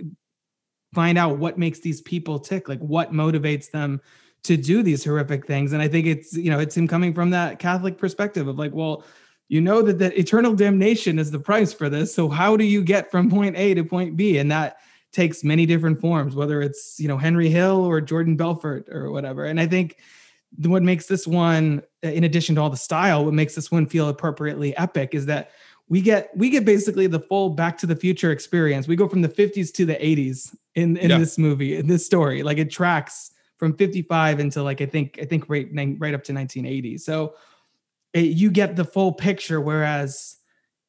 find out what makes these people tick, like what motivates them to do these horrific things. And I think it's, you know, it's him coming from that Catholic perspective of like, well, you know that the eternal damnation is the price for this. So how do you get from point A to point B? And that takes many different forms, whether it's, you know, Henry Hill or Jordan Belfort or whatever. And I think what makes this one, in addition to all the style, what makes this one feel appropriately epic is that we get we get basically the full Back to the Future experience. We go from the fifties to the eighties in, in yeah. this movie, in this story. Like it tracks from fifty-five until like I think I think right right up to nineteen eighty. So It, you get the full picture, whereas,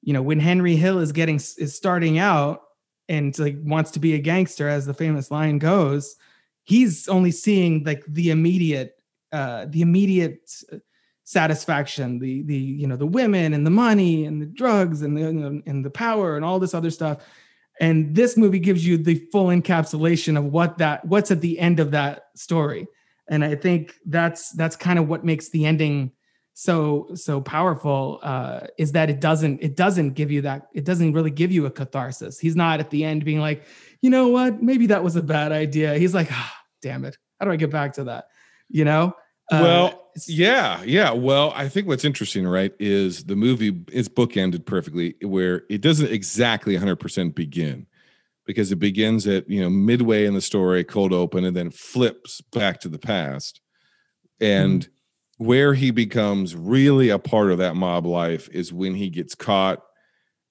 you know, when Henry Hill is getting is starting out and like wants to be a gangster, as the famous line goes, he's only seeing like the immediate, uh, the immediate satisfaction, the the you know the women and the money and the drugs and the and the power and all this other stuff. And this movie gives you the full encapsulation of what that what's at the end of that story. And I think that's that's kind of what makes the ending so so powerful, uh is that it doesn't it doesn't give you that it doesn't really give you a catharsis. He's not at the end being like, you know what, maybe that was a bad idea. He's like, ah, damn it, how do I get back to that, you know? Well uh, yeah yeah well I think what's interesting, right, is the movie is bookended perfectly where it doesn't exactly one hundred percent begin, because it begins at, you know, midway in the story, cold open, and then flips back to the past. And mm-hmm. where he becomes really a part of that mob life is when he gets caught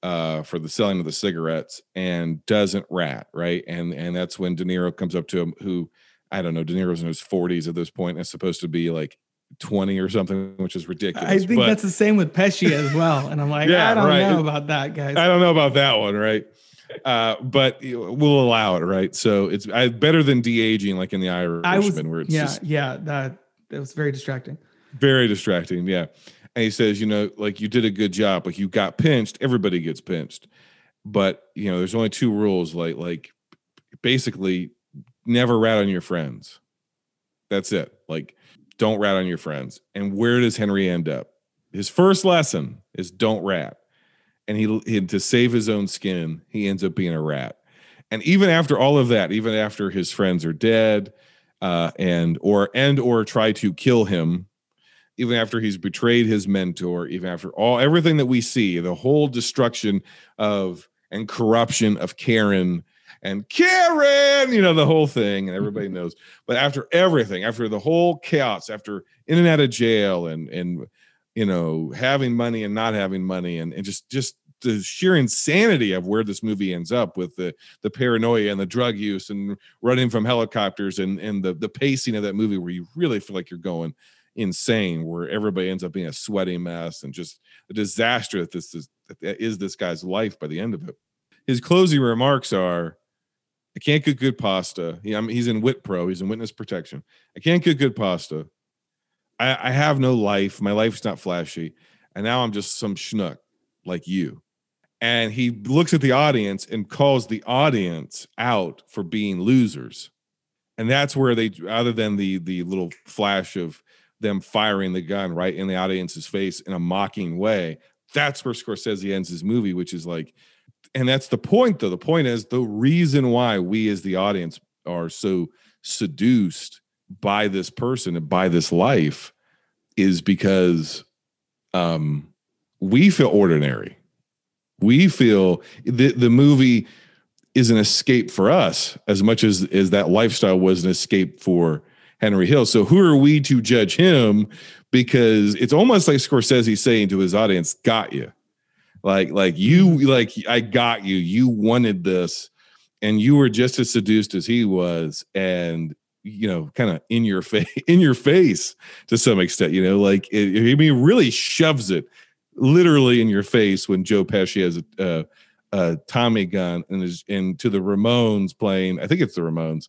uh, for the selling of the cigarettes and doesn't rat, right? And and that's when De Niro comes up to him, who, I don't know, De Niro's in his forties at this point, and is supposed to be like twenty or something, which is ridiculous. I think but, that's the same with Pesci as well. And I'm like, yeah, I don't right. know about that, guys. I don't know about that one, right? Uh, but we'll allow it, right? So it's I, better than de-aging like in The Irishman, where it's yeah, just... Yeah, that, that was very distracting. Very distracting, yeah. And he says, you know, like, you did a good job, like you got pinched. Everybody gets pinched, but you know, there's only two rules. Like, like basically, never rat on your friends. That's it. Like, don't rat on your friends. And where does Henry end up? His first lesson is don't rat, and he, he to save his own skin, he ends up being a rat. And even after all of that, even after his friends are dead, uh, and or and or try to kill him. Even after he's betrayed his mentor, even after all everything that we see, the whole destruction of and corruption of Karen and Karen, you know, the whole thing, and everybody knows. But after everything, after the whole chaos, after in and out of jail and, and you know, having money and not having money and, and just, just the sheer insanity of where this movie ends up with the, the paranoia and the drug use and running from helicopters and, and the, the pacing of that movie where you really feel like you're going insane, where everybody ends up being a sweaty mess and just a disaster that this is, that is this guy's life by the end of it. his closing remarks are, I can't cook good pasta. He, I mean, he's in Wit Pro. He's in witness protection. I can't cook good pasta. I, I have no life. My life's not flashy. And now I'm just some schnook like you. And he looks at the audience and calls the audience out for being losers. And that's where they, other than the the little flash of them firing the gun right in the audience's face in a mocking way, that's where Scorsese ends his movie, which is like, and that's the point though. The point is the reason why we as the audience are so seduced by this person and by this life is because um, we feel ordinary. We feel the, the movie is an escape for us as much as, as that lifestyle was an escape for Henry Hill. So who are we to judge him? Because it's almost like Scorsese saying to his audience, got you. Like, like you, like I got you, you wanted this and you were just as seduced as he was. And, you know, kind of in your face, in your face to some extent, you know, like it, it, he really shoves it literally in your face when Joe Pesci has a, uh, a Tommy gun and is into the Ramones playing, I think it's the Ramones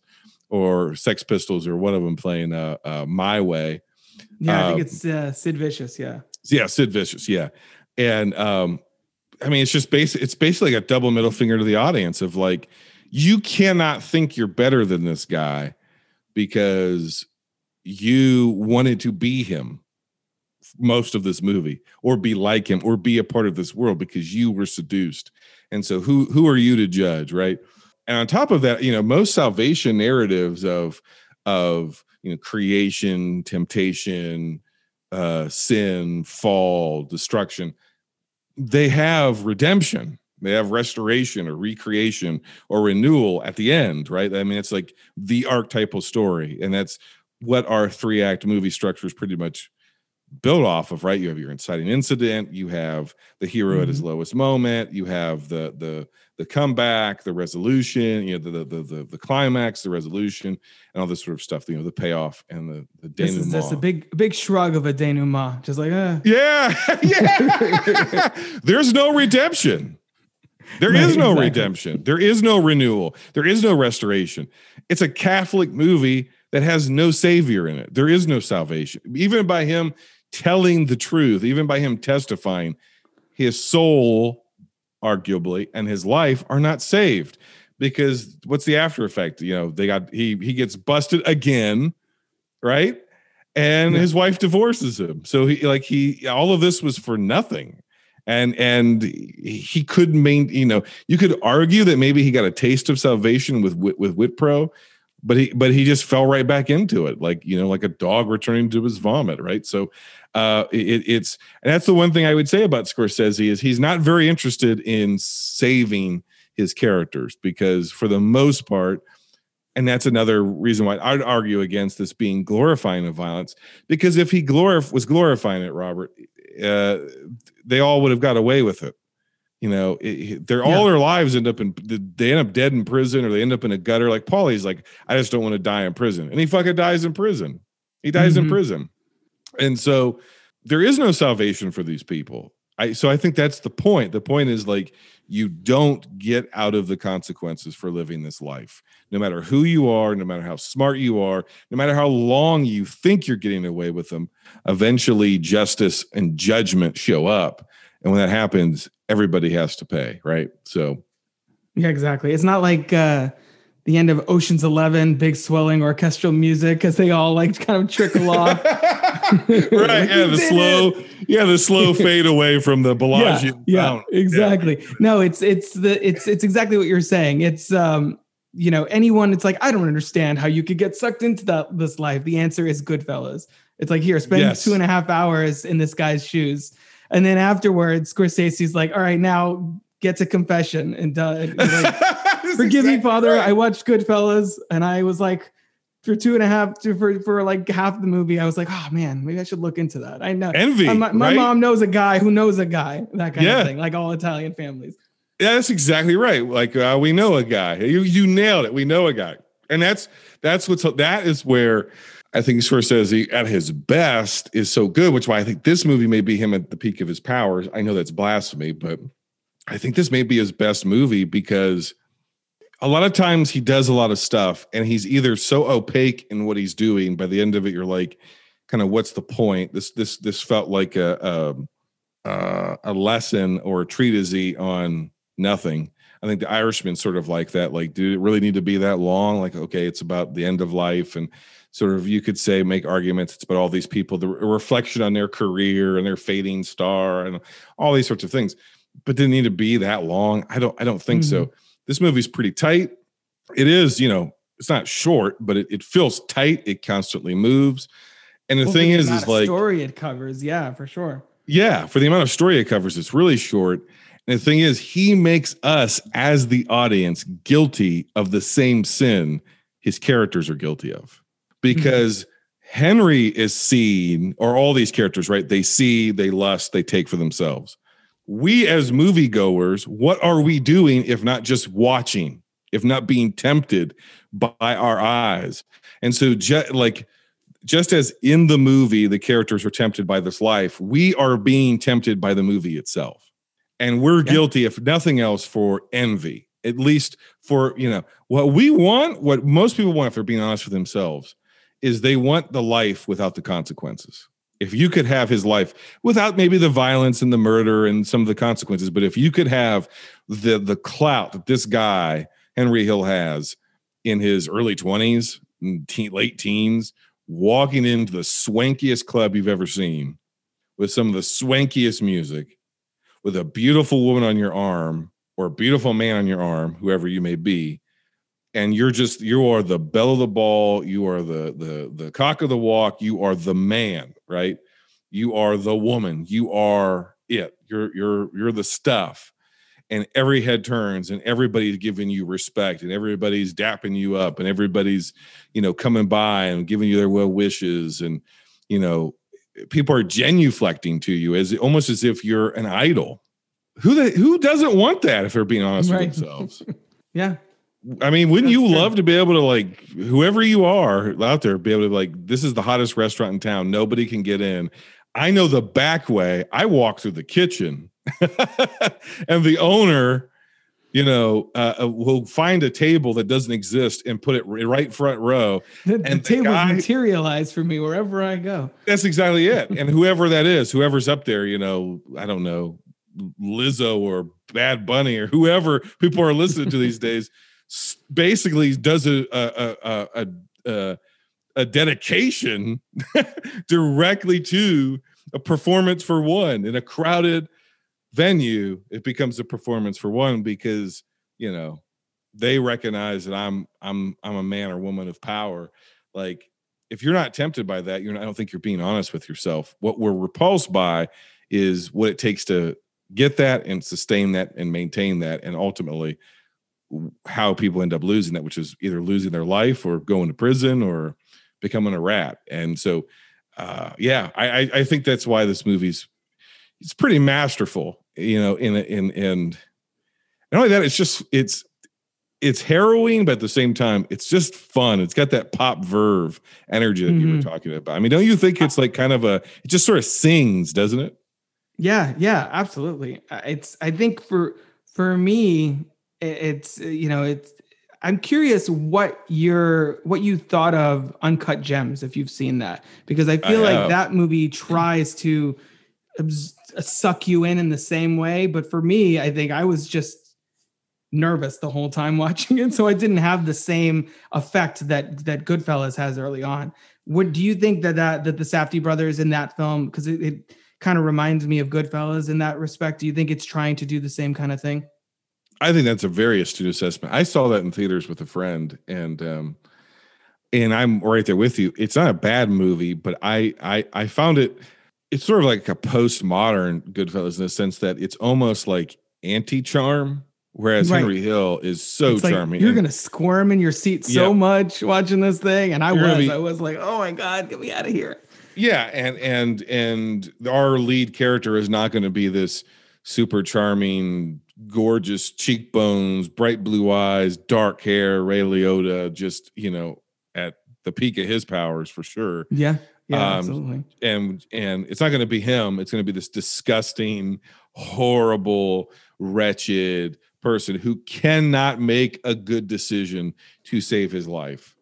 or Sex Pistols or one of them playing uh, uh My Way. Yeah. I think um, it's uh, Sid Vicious. Yeah. Yeah. Sid Vicious. Yeah. And, um, I mean, it's just basic. It's basically like a double middle finger to the audience of like, you cannot think you're better than this guy because you wanted to be him most of this movie or be like him or be a part of this world because you were seduced. And so who, who are you to judge? Right. And on top of that, you know, most salvation narratives of, of, you know, creation, temptation, uh, sin, fall, destruction, they have redemption, they have restoration or recreation or renewal at the end, right? I mean, it's like the archetypal story. And that's what our three act movie structure is pretty much built off of, right? You have your inciting incident, you have the hero mm-hmm. at his lowest moment, you have the, the, the comeback, the resolution, you know, the, the, the, the climax, the resolution and all this sort of stuff, you know, the payoff and the, the denouement. This is just a big, big shrug of a denouement. Just like, uh. yeah, yeah. There's no redemption. There right, is no exactly. redemption. There is no renewal. There is no restoration. It's a Catholic movie that has no savior in it. There is no salvation. Even by him telling the truth, even by him testifying, his soul, arguably, and his life are not saved because what's the after effect? You know, they got, he, he gets busted again. Right. And yeah. his wife divorces him. So he, like he, all of this was for nothing. And, and he could main, you know, you could argue that maybe he got a taste of salvation with, with, with Wit Pro, but he, but he just fell right back into it. Like, you know, like a dog returning to his vomit. Right. So uh, it, it's, and that's the one thing I would say about Scorsese is he's not very interested in saving his characters because for the most part, and that's another reason why I'd argue against this being glorifying of violence, because if he glorif- was glorifying it, Robert, uh, they all would have got away with it. You know, they're yeah. all their lives end up in, they end up dead in prison or they end up in a gutter. Like Paulie's like, I just don't want to die in prison. And he fucking dies in prison. He dies mm-hmm. in prison. And so there is no salvation for these people. I, so I think that's the point. The point is like, you don't get out of the consequences for living this life, no matter who you are, no matter how smart you are, no matter how long you think you're getting away with them, eventually justice and judgment show up. And when that happens, everybody has to pay, right? So, yeah, exactly. It's not like uh, the end of Ocean's Eleven, big swelling orchestral music, because they all like kind of trickle off. Right? Like, yeah, the slow, it. yeah, the slow fade away from the Bellagio. Yeah, yeah exactly. Yeah. No, it's it's the it's it's exactly what you're saying. It's um, you know, anyone. It's like I don't understand how you could get sucked into that this life. The answer is Goodfellas. It's like here, spend yes. two and a half hours in this guy's shoes. And then afterwards, Scorsese's like, all right, now get to confession. And uh, like, forgive exactly me, Father. Right. I watched Goodfellas and I was like, for two and a half, two, for, for like half the movie, I was like, oh man, maybe I should look into that. I know. Envy. Uh, my my right? mom knows a guy who knows a guy, that kind yeah. of thing, like all Italian families. Yeah, that's exactly right. Like uh, we know a guy. You, you nailed it. We know a guy. And that's, that's what's, that is where I think Scorsese at his best is so good, which is why I think this movie may be him at the peak of his powers. I know that's blasphemy, but I think this may be his best movie, because a lot of times he does a lot of stuff and he's either so opaque in what he's doing, by the end of it, you're like, kind of, what's the point? This, this, this felt like a, a, a lesson or a treatise on nothing. I think The Irishman's sort of like that. Like, did it really need to be that long? Like, okay, it's about the end of life, and sort of, you could say, make arguments. It's about all these people, the reflection on their career and their fading star and all these sorts of things, but didn't need to be that long. I don't, I don't think mm-hmm. so. This movie's pretty tight. It is, you know, it's not short, but it, it feels tight. It constantly moves. And the well, thing is, is like story it covers. Yeah, for sure. Yeah. For the amount of story it covers, it's really short. And the thing is, he makes us as the audience guilty of the same sin his characters are guilty of, because mm-hmm. Henry is seen, or all these characters, right? They see, they lust, they take for themselves. We as moviegoers, what are we doing if not just watching, if not being tempted by our eyes? And so ju- like, just as in the movie, the characters are tempted by this life, we are being tempted by the movie itself. And we're yeah. guilty, if nothing else, for envy, at least for, you know, what we want, what most people want, if they're being honest with themselves, is they want the life without the consequences. If you could have his life without maybe the violence and the murder and some of the consequences, but if you could have the the clout that this guy, Henry Hill, has in his early twenties, teen, late teens, walking into the swankiest club you've ever seen with some of the swankiest music, with a beautiful woman on your arm or a beautiful man on your arm, whoever you may be, and you're just, you are the belle of the ball, you are the the the cock of the walk, you are the man, right? You are the woman, you are it, you're you're you're the stuff, and every head turns and everybody's giving you respect and everybody's dapping you up and everybody's, you know, coming by and giving you their well wishes, and, you know, people are genuflecting to you as almost as if you're an idol. Who the, who doesn't want that, if they're being honest right. with themselves? Yeah. I mean, wouldn't That's you true. love to be able to, like, whoever you are out there, be able to, like, this is the hottest restaurant in town. Nobody can get in. I know the back way. I walk through the kitchen and the owner, you know, uh, will find a table that doesn't exist and put it right front row. The, the and tables materialize for me wherever I go. That's exactly it. And whoever that is, whoever's up there, you know, I don't know, Lizzo or Bad Bunny or whoever people are listening to these days, basically does a a a a, a, a dedication directly to a performance for one in a crowded venue. It becomes a performance for one because, you know, they recognize that I'm I'm I'm a man or woman of power. Like, if you're not tempted by that, you're not, I don't think you're being honest with yourself. What we're repulsed by is what it takes to get that and sustain that and maintain that, and ultimately how people end up losing that, which is either losing their life or going to prison or becoming a rat. And so, uh, yeah, I, I think that's why this movie's, it's pretty masterful. You know, in in in not only that, it's just it's it's harrowing, but at the same time, it's just fun. It's got that pop verve energy that mm-hmm. you were talking about. I mean, don't you think it's like kind of a, it just sort of sings, doesn't it? Yeah, yeah, absolutely. It's I think for for me, it's, you know, it's, I'm curious what your what you thought of Uncut Gems, if you've seen that, because I feel I like that movie tries to suck you in in the same way. But for me, I think I was just nervous the whole time watching it, so I didn't have the same effect that that Goodfellas has early on. What do you think that that, that the Safdie brothers in that film, because it, it kind of reminds me of Goodfellas in that respect, do you think it's trying to do the same kind of thing? I think that's a very astute assessment. I saw that in theaters with a friend, and um and I'm right there with you. It's not a bad movie, but I I I found it, it's sort of like a postmodern Goodfellas in the sense that it's almost like anti-charm, whereas right. Henry Hill is so it's charming. Like, you're going to squirm in your seat so yeah. much watching this thing. And I you're was, be, I was like, oh my God, get me out of here. Yeah. And, and, and our lead character is not going to be this super charming, gorgeous cheekbones, bright blue eyes, dark hair, Ray Liotta, just, you know, at the peak of his powers for sure. Yeah. Yeah, absolutely. Um, and and it's not going to be him. It's going to be this disgusting, horrible, wretched person who cannot make a good decision to save his life.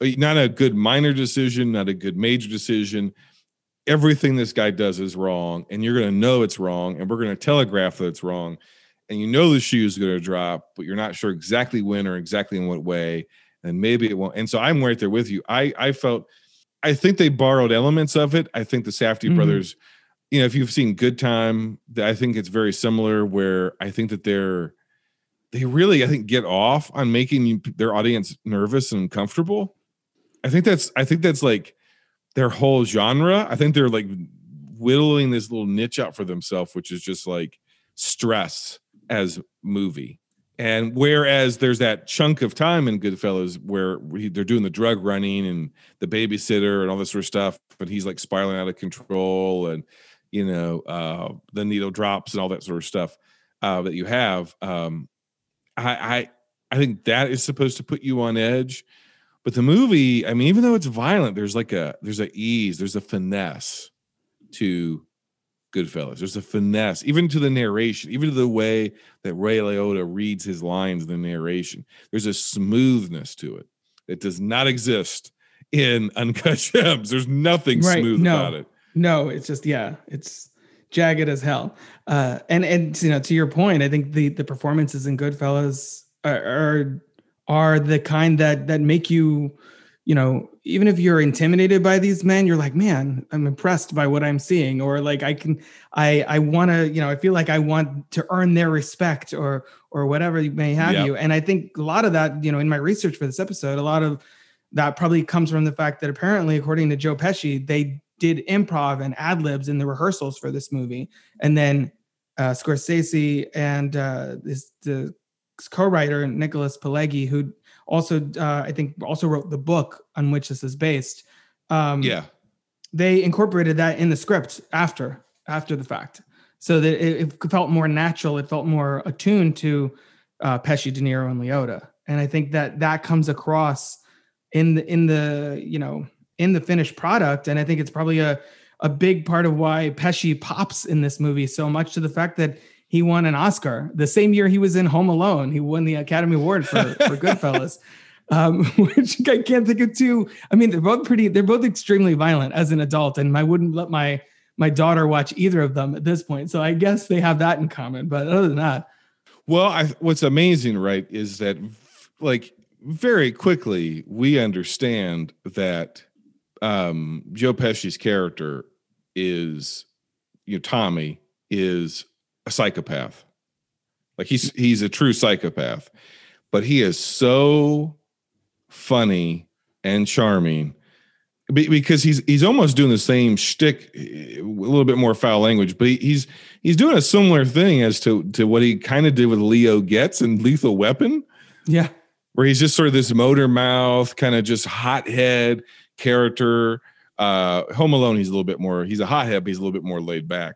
Not a good minor decision, not a good major decision. Everything this guy does is wrong, and you're going to know it's wrong, and we're going to telegraph that it's wrong, and you know the shoe is going to drop, but you're not sure exactly when or exactly in what way, and maybe it won't. And so I'm right there with you. I I felt, I think they borrowed elements of it. I think the Safdie mm-hmm. brothers, you know, if you've seen Good Time, I think it's very similar, where I think that they're, they really, I think, get off on making you, their audience nervous and uncomfortable. I think that's, I think that's like their whole genre. I think they're like whittling this little niche out for themselves, which is just like stress as movie. And whereas there's that chunk of time in Goodfellas where he, they're doing the drug running and the babysitter and all this sort of stuff, but he's like spiraling out of control, and, you know, uh, the needle drops and all that sort of stuff uh, that you have. Um, I, I I think that is supposed to put you on edge, but the movie, I mean, even though it's violent, there's like a there's a ease, there's a finesse to Goodfellas. There's a finesse even to the narration, even to the way that Ray Liotta reads his lines in the narration. There's a smoothness to it that does not exist in Uncut Gems. There's nothing right, smooth no, about it. No, it's just yeah, it's. jagged as hell. Uh, and, and, you know, to your point, I think the, the performances in Goodfellas are, are, are the kind that, that make you, you know, even if you're intimidated by these men, you're like, man, I'm impressed by what I'm seeing. Or like, I can, I, I want to, you know, I feel like I want to earn their respect, or, or whatever you may have yep. you. And I think a lot of that, you know, in my research for this episode, a lot of that probably comes from the fact that apparently, according to Joe Pesci, they did improv and ad-libs in the rehearsals for this movie. And then uh, Scorsese and uh, this, the co-writer, Nicholas Pileggi, who also, uh, I think, also wrote the book on which this is based. Um, yeah. They incorporated that in the script after, after the fact. So that it, it felt more natural. It felt more attuned to uh, Pesci, De Niro, and Liotta. And I think that that comes across in the, in the, you know, in the finished product. And I think it's probably a, a big part of why Pesci pops in this movie so much, to the fact that he won an Oscar the same year he was in Home Alone. He won the Academy Award for, for Goodfellas, um, which I can't think of two. I mean, they're both pretty, they're both extremely violent as an adult, and I wouldn't let my, my daughter watch either of them at this point. So I guess they have that in common, but other than that. Well, I, what's amazing, right, is that like very quickly we understand that Um, Joe Pesci's character is, you know, Tommy is a psychopath. Like he's, he's a true psychopath, but he is so funny and charming because he's, he's almost doing the same shtick, a little bit more foul language, but he's, he's doing a similar thing as to, to what he kind of did with Leo Getz in Lethal Weapon. Yeah. Where he's just sort of this motor mouth kind of just hothead character. uh Home Alone, he's a little bit more, he's a hothead, but he's a little bit more laid back.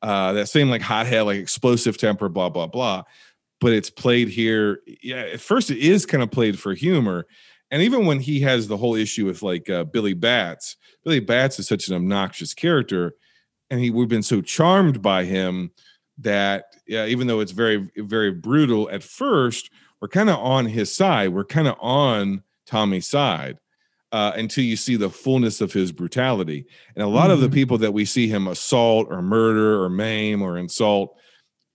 Uh that same like hothead, like explosive temper, blah blah blah, but it's played here. Yeah, at first it is kind of played for humor. And even when he has the whole issue with like uh, Billy Batts Billy Batts is such an obnoxious character, and he we've been so charmed by him that yeah, even though it's very very brutal at first, we're kind of on his side, we're kind of on Tommy's side. Uh, until you see the fullness of his brutality. And a lot mm-hmm. of the people that we see him assault or murder or maim or insult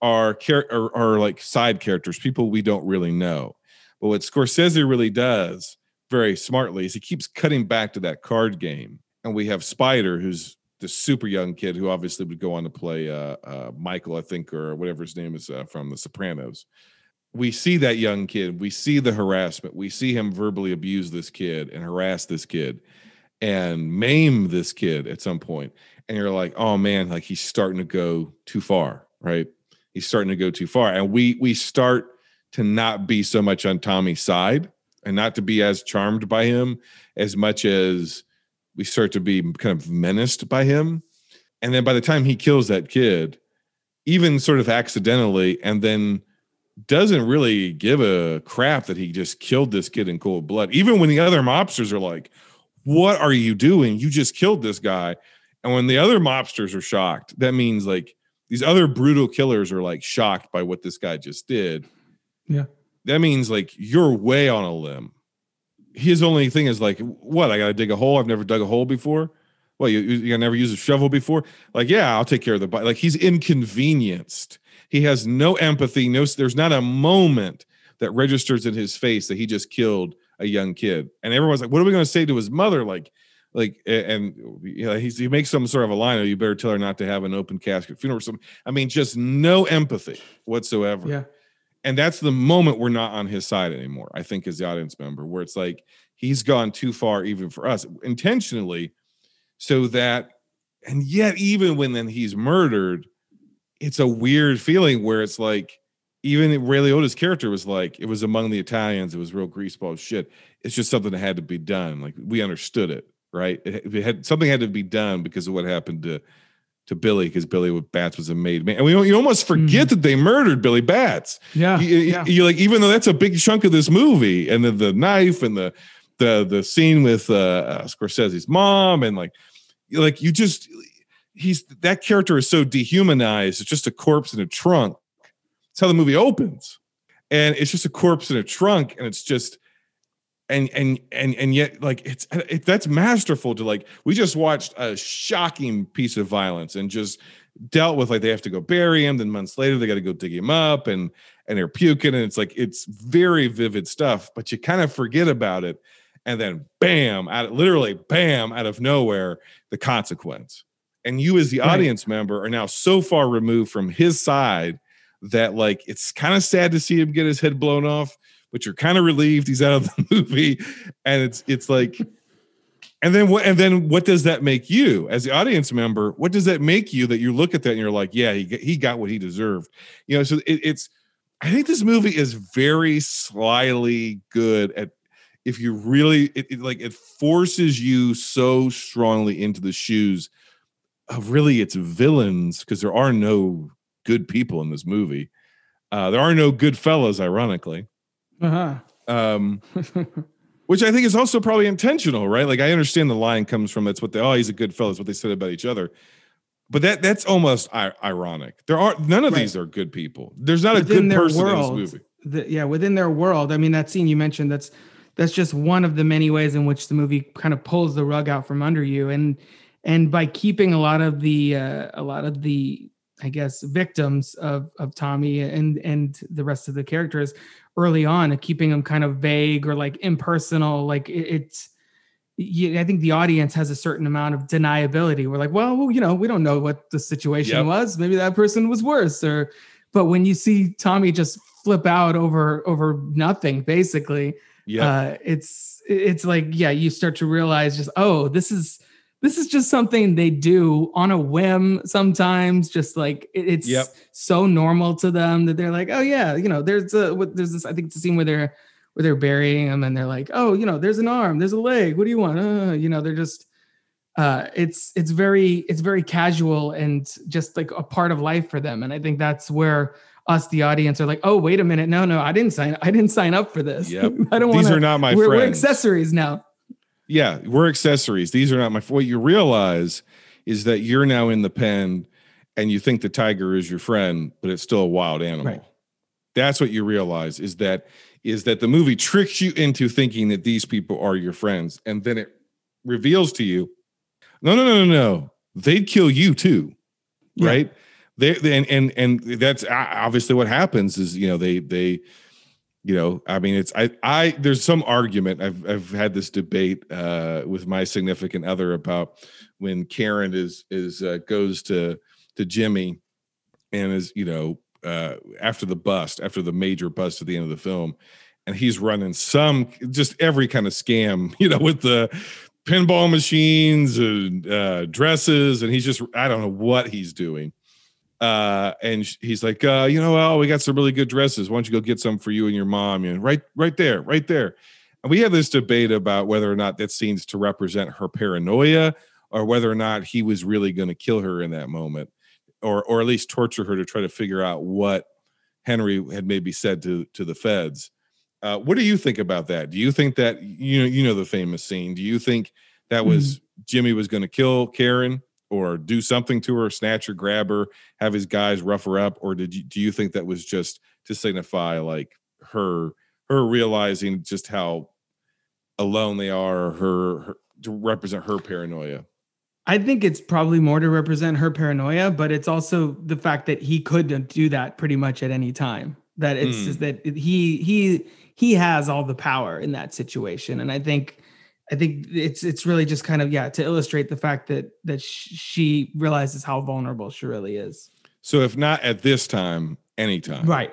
are, char- are, are like side characters, people we don't really know. But what Scorsese really does very smartly is he keeps cutting back to that card game. And we have Spider, who's the super young kid who obviously would go on to play uh, uh, Michael, I think, or whatever his name is uh, from The Sopranos. We see that young kid, we see the harassment, we see him verbally abuse this kid and harass this kid and maim this kid at some point. And you're like, oh man, like he's starting to go too far, right? He's starting to go too far. And we we start to not be so much on Tommy's side and not to be as charmed by him as much as we start to be kind of menaced by him. And then by the time he kills that kid, even sort of accidentally, and then doesn't really give a crap that he just killed this kid in cold blood. Even when the other mobsters are like, what are you doing? You just killed this guy. And when the other mobsters are shocked, that means like these other brutal killers are like shocked by what this guy just did. Yeah. That means like you're way on a limb. His only thing is like, what? I got to dig a hole. I've never dug a hole before. Well, you, you never used a shovel before. Like, yeah, I'll take care of the body. Like he's inconvenienced. He has no empathy. No, there's not a moment that registers in his face that he just killed a young kid. And everyone's like, what are we going to say to his mother? Like, like, and you know, he's, he makes some sort of a line. Oh, you better tell her not to have an open casket funeral or something. I mean, just no empathy whatsoever. Yeah. And that's the moment we're not on his side anymore, I think, as the audience member, where it's like he's gone too far even for us intentionally, so that, and yet even when then he's murdered, it's a weird feeling where it's like, even Ray Liotta's character was like, it was among the Italians, it was real greaseball shit. It's just something that had to be done. Like we understood it, right? It, it had something had to be done because of what happened to to Billy, because Billy with Batts was a made man. And we you almost forget mm. that they murdered Billy Batts. Yeah. You, yeah. You're like, even though that's a big chunk of this movie, and then the knife and the the the scene with uh, uh, Scorsese's mom, and like, like you just, he's, that character is so dehumanized. It's just a corpse in a trunk. It's how the movie opens. And it's just a corpse in a trunk, and it's just, And and and and yet, like it's it, that's masterful. To like, we just watched a shocking piece of violence and just dealt with like they have to go bury him. Then months later, they got to go dig him up, and and they're puking, and it's like it's very vivid stuff. But you kind of forget about it, and then bam, out of, literally bam, out of nowhere, the consequence. And you as the right. audience member are now so far removed from his side that like it's kind of sad to see him get his head blown off. But you're kind of relieved he's out of the movie, and it's it's like, and then what? And then what does that make you as the audience member? What does that make you that you look at that and you're like, yeah, he he got what he deserved, you know? So it, it's, I think this movie is very slyly good at, if you really it, it like it forces you so strongly into the shoes of really its villains, because there are no good people in this movie. Uh, there are no good fellas, ironically. Uh-huh. Um, which I think is also probably intentional, right? Like I understand the line comes from, that's what they, oh, he's a good fellow, it's what they said about each other. But that that's almost I- ironic. There are none of right. these are good people. There's not within a good person world, in this movie. The, yeah, within their world. I mean, that scene you mentioned, that's that's just one of the many ways in which the movie kind of pulls the rug out from under you, and and by keeping a lot of the uh, a lot of the I guess victims of of Tommy and and the rest of the characters early on, and keeping them kind of vague or like impersonal. Like it, it's, you, I think the audience has a certain amount of deniability. We're like, well, well you know, we don't know what the situation yep. was. Maybe that person was worse. Or, but when you see Tommy just flip out over, over nothing, basically, yeah, uh, it's, it's like, yeah, you start to realize just, oh, this is, this is just something they do on a whim sometimes, just like it's yep. so normal to them that they're like, oh yeah, you know, there's a, there's this, I think it's a scene where they're, where they're burying him and they're like, oh, you know, there's an arm, there's a leg. What do you want? Uh, you know, they're just, uh, it's, it's very, it's very casual and just like a part of life for them. And I think that's where us, the audience, are like, oh, wait a minute. No, no, I didn't sign. I didn't sign up for this. Yep. I don't want to, these are not my friends. We're accessories now. Yeah, we're accessories. These are not my. What you realize is that you're now in the pen, and you think the tiger is your friend, but it's still a wild animal. Right. That's what you realize is that is that the movie tricks you into thinking that these people are your friends, and then it reveals to you, no, no, no, no, no, they'd kill you too, yeah. right? They, they and and and that's obviously what happens. Is you know they they. You know, I mean, it's I I there's some argument. I've I've had this debate uh, with my significant other about when Karen is is uh, goes to to Jimmy and is, you know, uh, after the bust, after the major bust at the end of the film. And he's running some just every kind of scam, you know, with the pinball machines and uh, dresses. And he's just I don't know what he's doing. Uh, and he's like, uh, you know, well, we got some really good dresses. Why don't you go get some for you and your mom? And right, right there, right there. And we had this debate about whether or not that seems to represent her paranoia, or whether or not he was really going to kill her in that moment, or, or at least torture her to try to figure out what Henry had maybe said to, to the feds. Uh, what do you think about that? Do you think that, you know, you know, the famous scene, do you think that was mm-hmm. Jimmy was going to kill Karen, or do something to her, snatch her, grab her, have his guys rough her up? Or did you, do you think that was just to signify like her, her realizing just how alone they are, or her, her to represent her paranoia? I think it's probably more to represent her paranoia, but it's also the fact that he could do that pretty much at any time. That it's mm. just that he he he has all the power in that situation, and I think I think it's it's really just kind of yeah to illustrate the fact that that she realizes how vulnerable she really is. So if not at this time, anytime, right,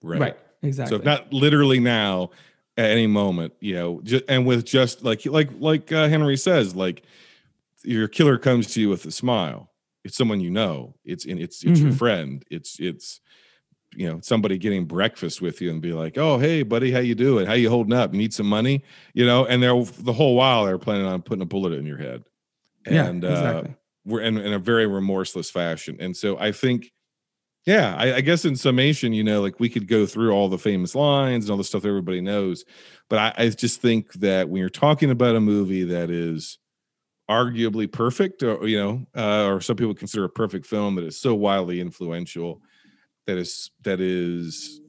right, right, exactly. So if not literally now, at any moment, you know, just, and with just like like like uh, Henry says, like. Your killer comes to you with a smile. It's someone you know. It's in it's it's mm-hmm. your friend. It's it's you know somebody getting breakfast with you and be like, oh hey buddy, how you doing? How you holding up? Need some money? You know, and they're the whole while they're planning on putting a bullet in your head. And yeah, exactly. uh, we're in, in a very remorseless fashion. And so I think, yeah, I, I guess in summation, you know, like we could go through all the famous lines and all the stuff that everybody knows, but I, I just think that when you're talking about a movie that is arguably perfect, or you know, uh, or some people consider a perfect film that is so wildly influential, that is that is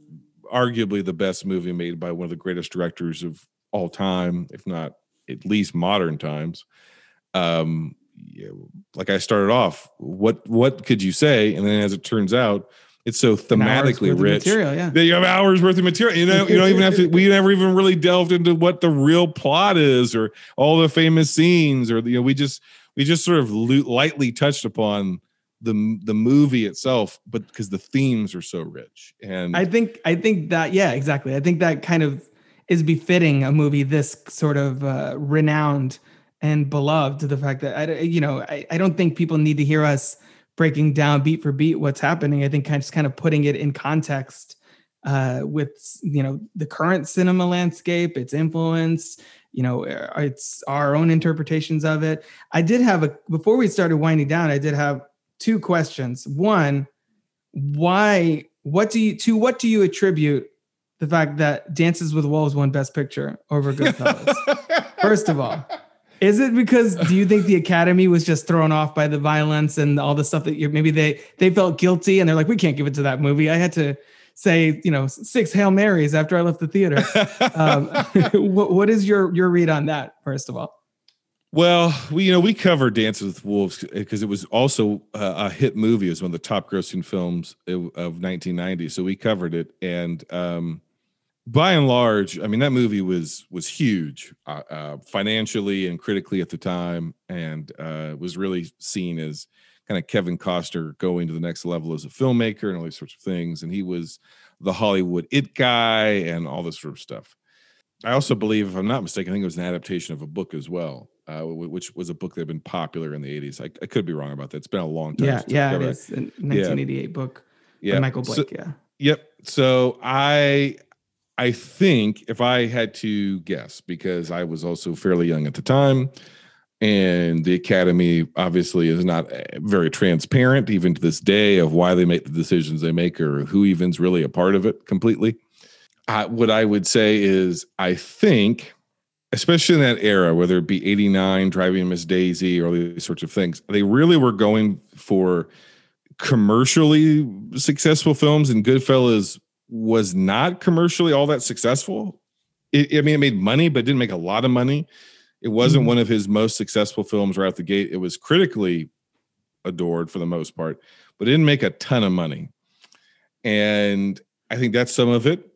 arguably the best movie made by one of the greatest directors of all time, if not at least modern times. Um, yeah, like I started off, what what could you say? And then as it turns out, it's so thematically rich. Material, yeah. That you have hours worth of material. You know, you don't even have to. We never even really delved into what the real plot is, or all the famous scenes, or you know, we just we just sort of lightly touched upon the the movie itself, but because the themes are so rich. And I think I think that yeah, exactly. I think that kind of is befitting a movie this sort of uh, renowned and beloved. To the fact that I you know I, I don't think people need to hear us breaking down beat for beat what's happening. I think kind of just kind of putting it in context uh, with, you know, the current cinema landscape, its influence, you know, it's our own interpretations of it. I did have a, before we started winding down, I did have two questions. One, why, what do you, to what do you attribute the fact that Dances with Wolves won Best Picture over Goodfellas? First of all. Is it because, do you think the Academy was just thrown off by the violence and all the stuff that you maybe they they felt guilty and they're like, we can't give it to that movie. I had to say, you know, six Hail Marys after I left the theater. Um, what, what is your your read on that, first of all? Well, we you know we covered Dances with Wolves because it was also a, a hit movie. It was one of the top grossing films of nineteen ninety, so we covered it. And um by and large, I mean, that movie was was huge uh, uh, financially and critically at the time, and uh, was really seen as kind of Kevin Costner going to the next level as a filmmaker and all these sorts of things. And he was the Hollywood it guy and all this sort of stuff. I also believe, if I'm not mistaken, I think it was an adaptation of a book as well, uh, which was a book that had been popular in the eighties. I, I could be wrong about that. It's been a long time. Yeah, yeah, it is a nineteen eighty-eight yeah. book by yeah. Michael Blake, so, yeah. Yep. So I... I think if I had to guess, because I was also fairly young at the time, and the Academy obviously is not very transparent, even to this day, of why they make the decisions they make or who even's really a part of it completely. Uh, what I would say is, I think, especially in that era, whether it be eighty-nine, Driving Miss Daisy, or these sorts of things, they really were going for commercially successful films, and Goodfellas was not commercially all that successful. It, I mean, it made money, but it didn't make a lot of money. It wasn't mm-hmm. one of his most successful films right out the gate. It was critically adored for the most part, but it didn't make a ton of money. And I think that's some of it.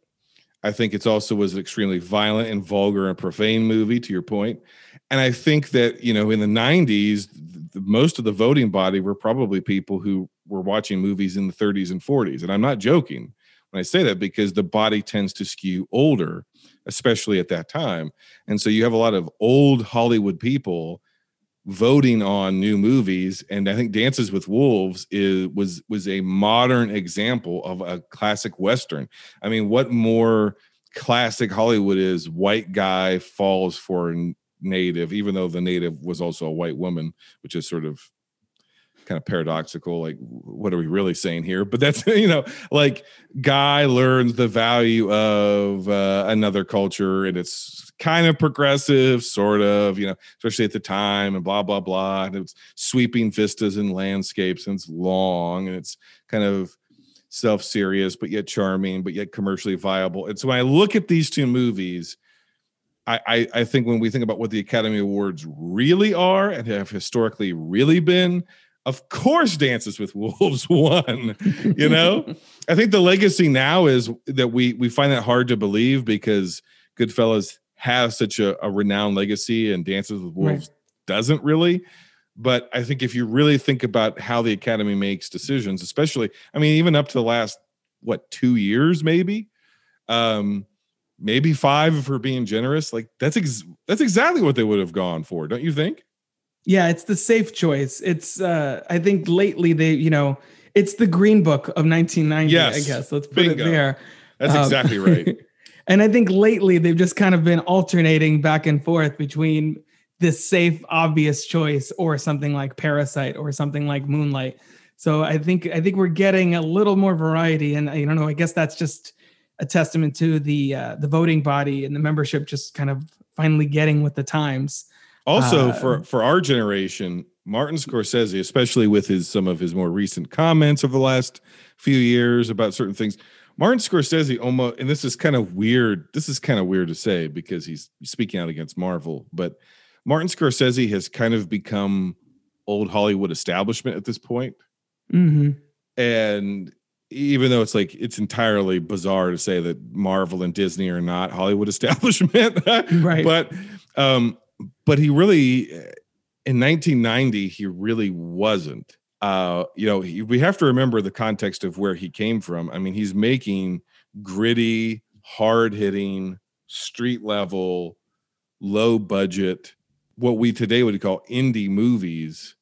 I think it's also was an extremely violent and vulgar and profane movie, to your point. And I think that, you know, in the nineties, the, most of the voting body were probably people who were watching movies in the thirties and forties. And I'm not joking when I say that, because the body tends to skew older, especially at that time. And so you have a lot of old Hollywood people voting on new movies. And I think Dances with Wolves is, was, was a modern example of a classic Western. I mean, what more classic Hollywood is white guy falls for native, even though the native was also a white woman, which is sort of kind of paradoxical, like, what are we really saying here? But that's, you know, like, guy learns the value of uh, another culture, and it's kind of progressive, sort of, you know, especially at the time, and blah, blah, blah. And it's sweeping vistas and landscapes, and it's long, and it's kind of self-serious, but yet charming, but yet commercially viable. And so when I look at these two movies, I, I think when we think about what the Academy Awards really are and have historically really been, of course, Dances with Wolves won, you know? I think the legacy now is that we we find that hard to believe because Goodfellas has such a, a renowned legacy and Dances with Wolves right. doesn't really. But I think if you really think about how the Academy makes decisions, especially, I mean, even up to the last, what, two years maybe? Um Maybe five if we're being generous. Like that's ex- that's exactly what they would have gone for, don't you think? Yeah, it's the safe choice. It's uh, I think lately they, you know, it's the Green Book of nineteen ninety. Yes. I guess let's put Bingo. It there. That's um, exactly right. And I think lately they've just kind of been alternating back and forth between this safe, obvious choice or something like Parasite or something like Moonlight. So I think I think we're getting a little more variety, and I don't know. I guess that's just a testament to the uh, the voting body and the membership just kind of finally getting with the times. Also, uh, for, for our generation, Martin Scorsese, especially with his some of his more recent comments over the last few years about certain things, Martin Scorsese almost, and this is kind of weird, this is kind of weird to say because he's speaking out against Marvel, but Martin Scorsese has kind of become old Hollywood establishment at this point. Mm-hmm. And even though it's like, it's entirely bizarre to say that Marvel and Disney are not Hollywood establishment, right? But, um, but he really, in nineteen ninety, he really wasn't, uh, you know, he, we have to remember the context of where he came from. I mean, he's making gritty, hard hitting, street level, low budget, what we today would call indie movies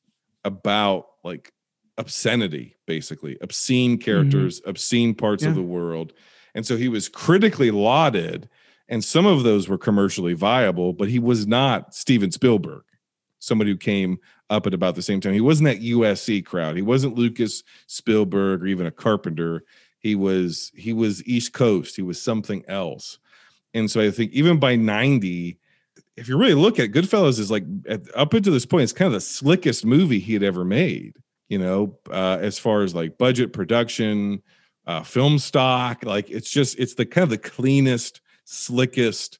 about like obscenity, basically obscene characters, mm-hmm. obscene parts yeah. of the world. And so he was critically lauded, and some of those were commercially viable, but he was not Steven Spielberg, somebody who came up at about the same time. He wasn't that U S C crowd. He wasn't Lucas, Spielberg, or even a Carpenter. He was, he was East Coast. He was something else. And so I think even by ninety, if you really look at Goodfellas, is like at, up until this point, it's kind of the slickest movie he had ever made. You know, uh, as far as like budget production, uh, film stock, like it's just, it's the kind of the cleanest, slickest,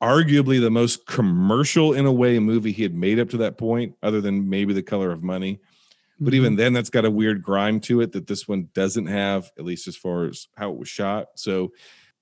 arguably the most commercial in a way movie he had made up to that point, other than maybe The Color of Money. But mm-hmm. even then, that's got a weird grime to it that this one doesn't have, at least as far as how it was shot. So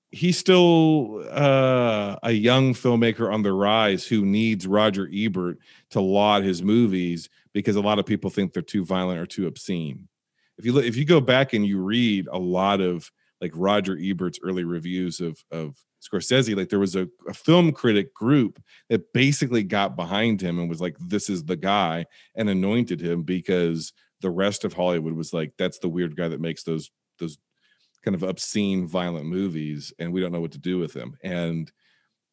he's still uh, a young filmmaker on the rise who needs Roger Ebert to laud his movies because a lot of people think they're too violent or too obscene. If you look, if you go back and you read a lot of like Roger Ebert's early reviews of, of Scorsese, like there was a, a film critic group that basically got behind him and was like, this is the guy, and anointed him because the rest of Hollywood was like, that's the weird guy that makes those, those, kind of obscene, violent movies, and we don't know what to do with them. And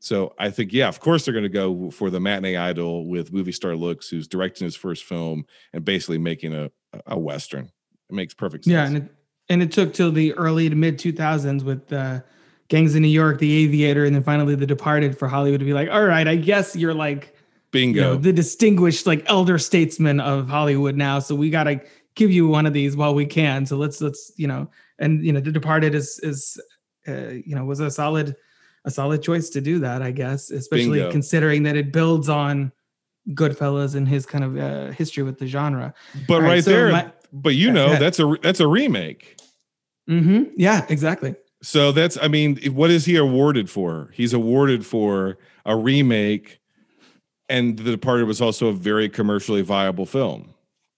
so I think, yeah, of course they're going to go for the matinee idol with movie star looks, who's directing his first film and basically making a a Western. It makes perfect sense. Yeah, and it, and it took till the early to mid two thousands with uh, Gangs of New York, The Aviator, and then finally The Departed for Hollywood to be like, all right, I guess you're like, bingo, you know, the distinguished like elder statesman of Hollywood now. So we got to give you one of these while we can. So let's let's you know. And, you know, The Departed is, is uh, you know, was a solid, a solid choice to do that, I guess, especially Bingo. Considering that it builds on Goodfellas and his kind of uh, history with the genre. But right, right so there, my, but you yeah, know, that's a, that's a remake. Mm-hmm. Yeah, exactly. So that's, I mean, what is he awarded for? He's awarded for a remake, and The Departed was also a very commercially viable film.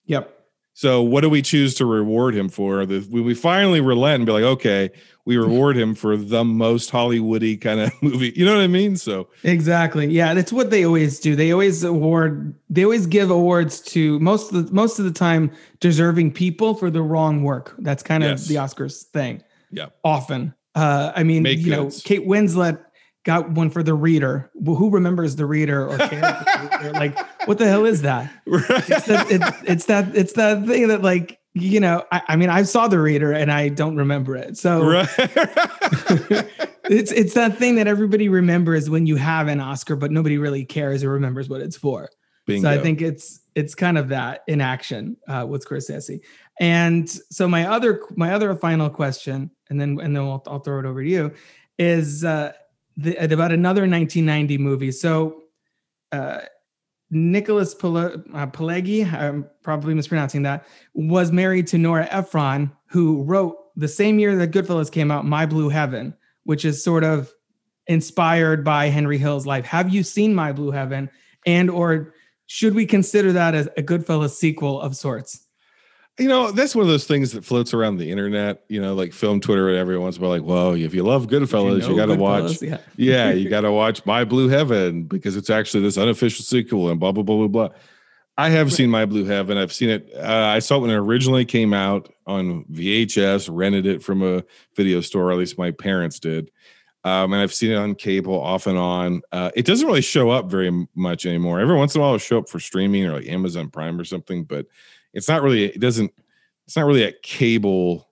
Yep. So what do we choose to reward him for? When we finally relent and be like, okay, we reward him for the most Hollywoody kind of movie. You know what I mean? So exactly. Yeah, that's what they always do. They always award, they always give awards to most of the, most of the time deserving people for the wrong work. That's kind of yes. the Oscars thing. Yeah. Often. Uh, I mean, Make you notes. know, Kate Winslet got one for The Reader. Well, who remembers The Reader or Karen? They're like What the hell is that? Right. It's, that it's, it's that it's that thing that, like, you know, I, I mean, I saw The Reader and I don't remember it. So right. it's it's that thing that everybody remembers when you have an Oscar, but nobody really cares or remembers what it's for. Bingo. So I think it's it's kind of that in action uh, with Scorsese. And so my other my other final question, and then and then we'll, I'll throw it over to you, is uh, the, about another nineteen ninety movie. So uh, Nicholas Pileggi, I'm probably mispronouncing that, was married to Nora Ephron, who wrote the same year that Goodfellas came out, My Blue Heaven, which is sort of inspired by Henry Hill's life. Have you seen My Blue Heaven? And or should we consider that as a Goodfellas sequel of sorts? You know, that's one of those things that floats around the internet, you know, like film Twitter and everyone's about like, well, if you love Goodfellas, you, know you got to watch. Yeah, yeah you got to watch My Blue Heaven because it's actually this unofficial sequel and blah, blah, blah, blah, blah. I have right. seen My Blue Heaven. I've seen it. Uh, I saw it when it originally came out on V H S, rented it from a video store, or at least my parents did. Um, and I've seen it on cable off and on. Uh, it doesn't really show up very much anymore. Every once in a while it'll show up for streaming or like Amazon Prime or something, but It's not really, it doesn't, it's not really a cable,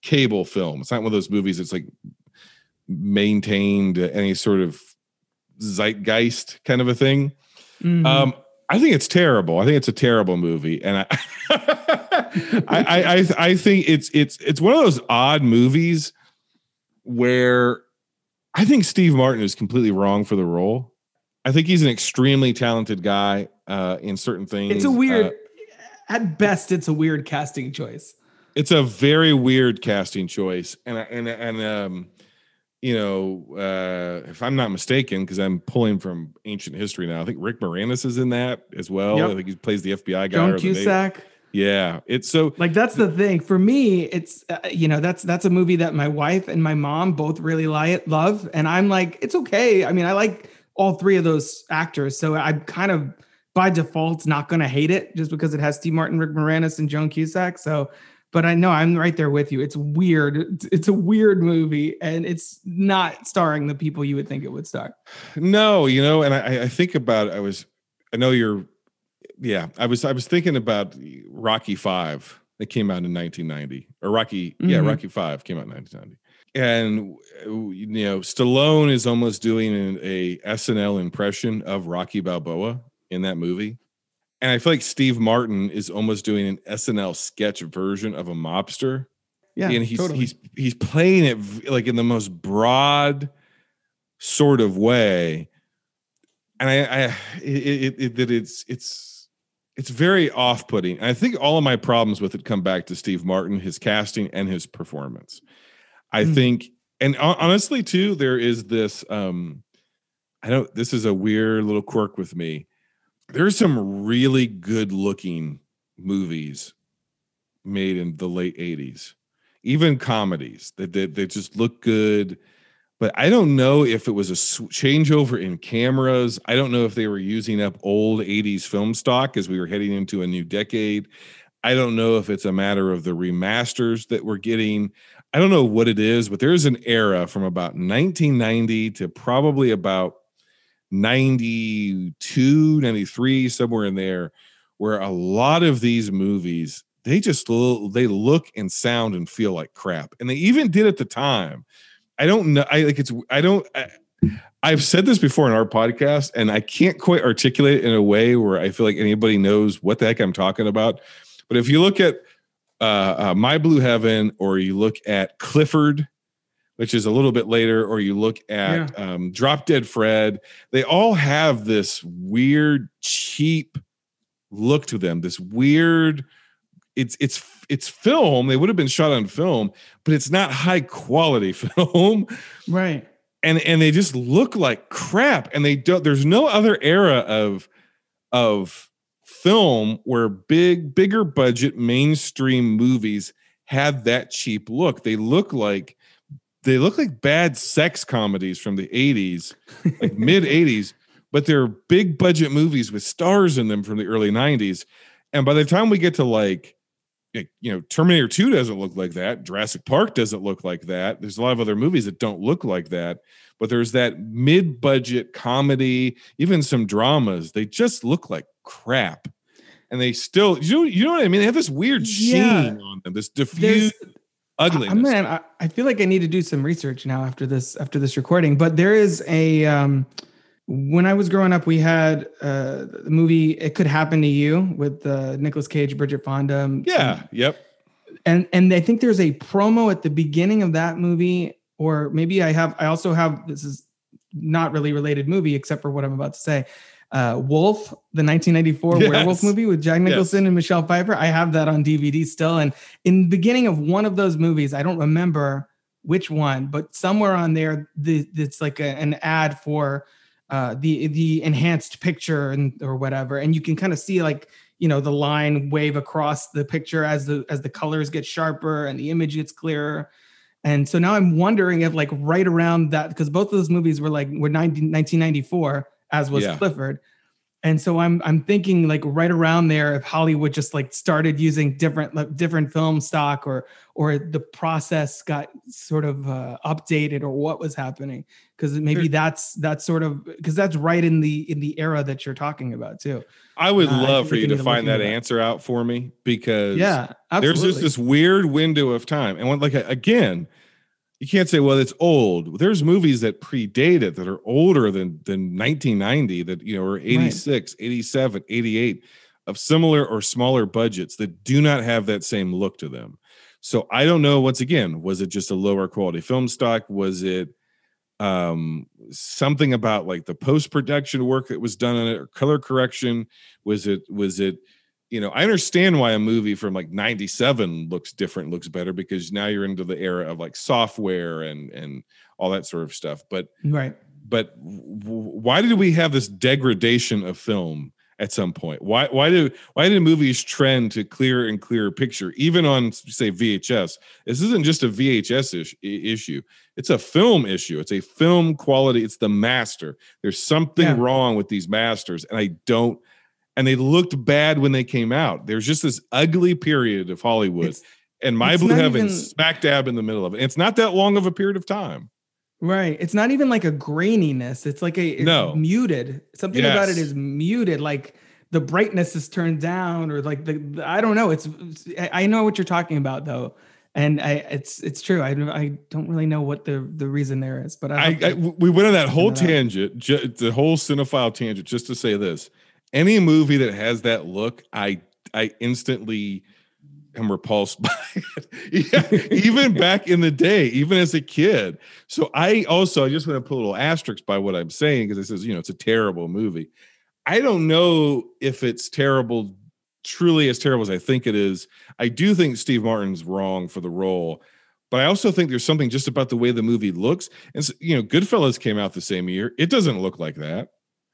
cable film. It's not one of those movies that's like maintained any sort of zeitgeist kind of a thing. Mm-hmm. Um, I think it's terrible. I think it's a terrible movie. And I, I, I, I, I think it's, it's, it's one of those odd movies where I think Steve Martin is completely wrong for the role. I think he's an extremely talented guy uh, in certain things. It's a weird, uh, At best, it's a weird casting choice. It's a very weird casting choice, and and and um, you know, uh, if I'm not mistaken, because I'm pulling from ancient history now, I think Rick Moranis is in that as well. Yep. I think he plays the F B I guy. John Cusack. Yeah, it's so like that's the thing for me. It's uh, you know that's that's a movie that my wife and my mom both really like love, and I'm like it's okay. I mean, I like all three of those actors, so I'm kind of. By default, not going to hate it just because it has Steve Martin, Rick Moranis, and Joan Cusack. So, but I know I'm right there with you. It's weird. It's a weird movie, and it's not starring the people you would think it would star. No, you know, and I, I think about it. I was, I know you're, yeah, I was, I was thinking about Rocky five that came out in nineteen ninety, or Rocky, mm-hmm. yeah, Rocky five came out in nineteen ninety. And, you know, Stallone is almost doing an, a S N L impression of Rocky Balboa. In that movie. And I feel like Steve Martin is almost doing an S N L sketch version of a mobster. Yeah. And he's, totally. he's, he's playing it like in the most broad sort of way. And I, I it, it, it, it's, it's, it's very off-putting. And I think all of my problems with it come back to Steve Martin, his casting and his performance. I mm. think, and honestly too, there is this, um, I don't, this is a weird little quirk with me. There's some really good looking movies made in the late eighties, even comedies that they, they just look good. But I don't know if it was a changeover in cameras. I don't know if they were using up old eighties film stock as we were heading into a new decade. I don't know if it's a matter of the remasters that we're getting. I don't know what it is, but there's an era from about nineteen ninety to probably about ninety-two, ninety-three, somewhere in there, where a lot of these movies, they just they look and sound and feel like crap. And they even did at the time. I don't know. I like it's I don't I, I've said this before in our podcast, and I can't quite articulate it in a way where I feel like anybody knows what the heck I'm talking about. But if you look at uh, uh My Blue Heaven, or you look at Clifford, which is a little bit later, or you look at yeah. um, Drop Dead Fred, they all have this weird, cheap look to them. This weird, it's it's it's film. They would have been shot on film, but it's not high quality film, right? And and they just look like crap. And they don't. There's no other era of of film where big, bigger budget mainstream movies had that cheap look. They look like. They look like bad sex comedies from the eighties, like mid eighties, but they're big budget movies with stars in them from the early nineties. And by the time we get to like, you know, Terminator two doesn't look like that. Jurassic Park doesn't look like that. There's a lot of other movies that don't look like that, but there's that mid budget comedy, even some dramas. They just look like crap. And they still, you know, you know what I mean? They have this weird sheen yeah. on them, this diffused There's, ugliness. I, man, I, I feel like I need to do some research now after this, after this recording. But there is a, um, when I was growing up, we had uh, the movie It Could Happen to You with uh, Nicolas Cage, Bridget Fonda. And, yeah, yep. And and I think there's a promo at the beginning of that movie, or maybe I have, I also have, this is not really related movie except for what I'm about to say. Uh, Wolf, the nineteen ninety-four yes. werewolf movie with Jack Nicholson yes. and Michelle Pfeiffer. I have that on D V D still. And in the beginning of one of those movies, I don't remember which one, but somewhere on there, the, it's like a, an ad for uh, the the enhanced picture and or whatever. And you can kind of see like, you know, the line wave across the picture as the as the colors get sharper and the image gets clearer. And so now I'm wondering if like right around that, because both of those movies were like were nineteen ninety-four as was yeah. Clifford. And so I'm I'm thinking like right around there, if Hollywood just like started using different like, different film stock or or the process got sort of uh, updated or what was happening, because maybe that's that's sort of because that's right in the in the era that you're talking about too. I would uh, love I for you to find that answer out for me, because yeah, absolutely. There's just this weird window of time, and when, like again, you can't say, well, it's old. There's movies that predate it that are older than, than nineteen ninety that, you know, or eighty-six, right. eighty-seven, eighty-eight of similar or smaller budgets that do not have that same look to them. So I don't know. Once again, was it just a lower quality film stock? Was it um, something about like the post-production work that was done on it or color correction? Was it, was it, you know, I understand why a movie from like ninety-seven looks different, looks better, because now you're into the era of like software and, and all that sort of stuff. But, right. but why did we have this degradation of film at some point? Why, why do, why do movies trend to clearer and clearer picture, even on say V H S? This isn't just a V H S ish, issue. It's a film issue. It's a film quality. It's the master. There's something yeah. wrong with these masters. And I don't, And they looked bad when they came out. There's just this ugly period of Hollywood. It's, and My Blue Heaven even, smack dab in the middle of it. And it's not that long of a period of time. Right. It's not even like a graininess. It's like a it's no. muted. Something yes. about it is muted. Like the brightness is turned down or like the, the I don't know. It's, it's I know what you're talking about, though. And I, it's it's true. I, I don't really know what the, the reason there is. But I, I, I we went on that whole tangent, ju- the whole cinephile tangent, just to say this. Any movie that has that look, I I instantly am repulsed by it. Yeah, even back in the day, even as a kid. So I also, I just want to put a little asterisk by what I'm saying, because it says, you know, it's a terrible movie. I don't know if it's terrible, truly as terrible as I think it is. I do think Steve Martin's wrong for the role, but I also think there's something just about the way the movie looks. And, so, you know, Goodfellas came out the same year. It doesn't look like that.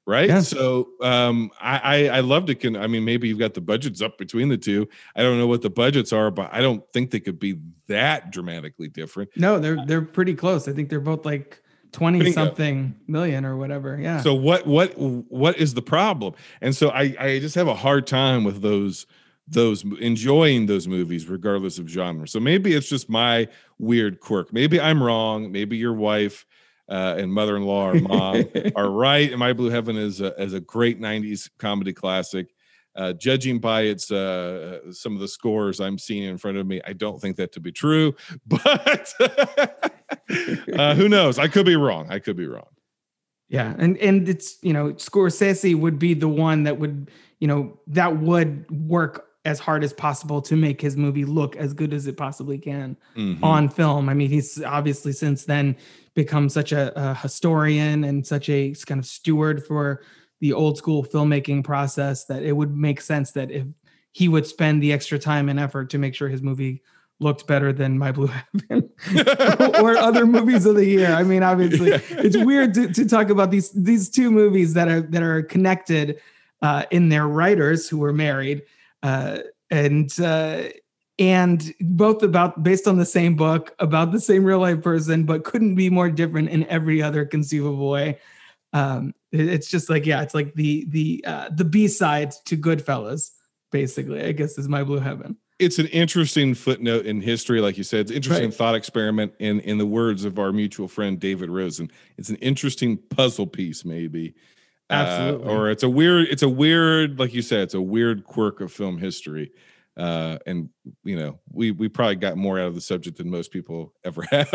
Right. Yeah. So um, I, I, I love to can, I mean, maybe you've got the budgets up between the two. I don't know what the budgets are, but I don't think they could be that dramatically different. No, they're, they're pretty close. I think they're both like twenty something million or whatever. Yeah. So what, what, what is the problem? And so I, I just have a hard time with those, those enjoying those movies, regardless of genre. So maybe it's just my weird quirk. Maybe I'm wrong. Maybe your wife Uh, and mother-in-law or mom are right. And My Blue Heaven is a, is a great nineties comedy classic. Uh, judging by its uh, some of the scores I'm seeing in front of me, I don't think that to be true. But uh, who knows? I could be wrong. I could be wrong. Yeah, and and it's, you know, Scorsese would be the one that would, you know, that would work as hard as possible to make his movie look as good as it possibly can mm-hmm. on film. I mean, he's obviously since then become such a, a historian and such a kind of steward for the old school filmmaking process that it would make sense that if he would spend the extra time and effort to make sure his movie looked better than My Blue Heaven or other movies of the year. I mean, obviously yeah. it's weird to, to talk about these, these two movies that are, that are connected uh, in their writers who were married, Uh, and, uh, and both about based on the same book about the same real life person, but couldn't be more different in every other conceivable way. Um, it, it's just like, yeah, it's like the, the, uh, the B side to Goodfellas, basically, I guess is My Blue Heaven. It's an interesting footnote in history. Like you said, it's an interesting right. thought experiment in, in the words of our mutual friend, David Rosen. It's an interesting puzzle piece maybe, Absolutely. Uh, or it's a weird, it's a weird, like you said, it's a weird quirk of film history. Uh, and you know, we, we probably got more out of the subject than most people ever have.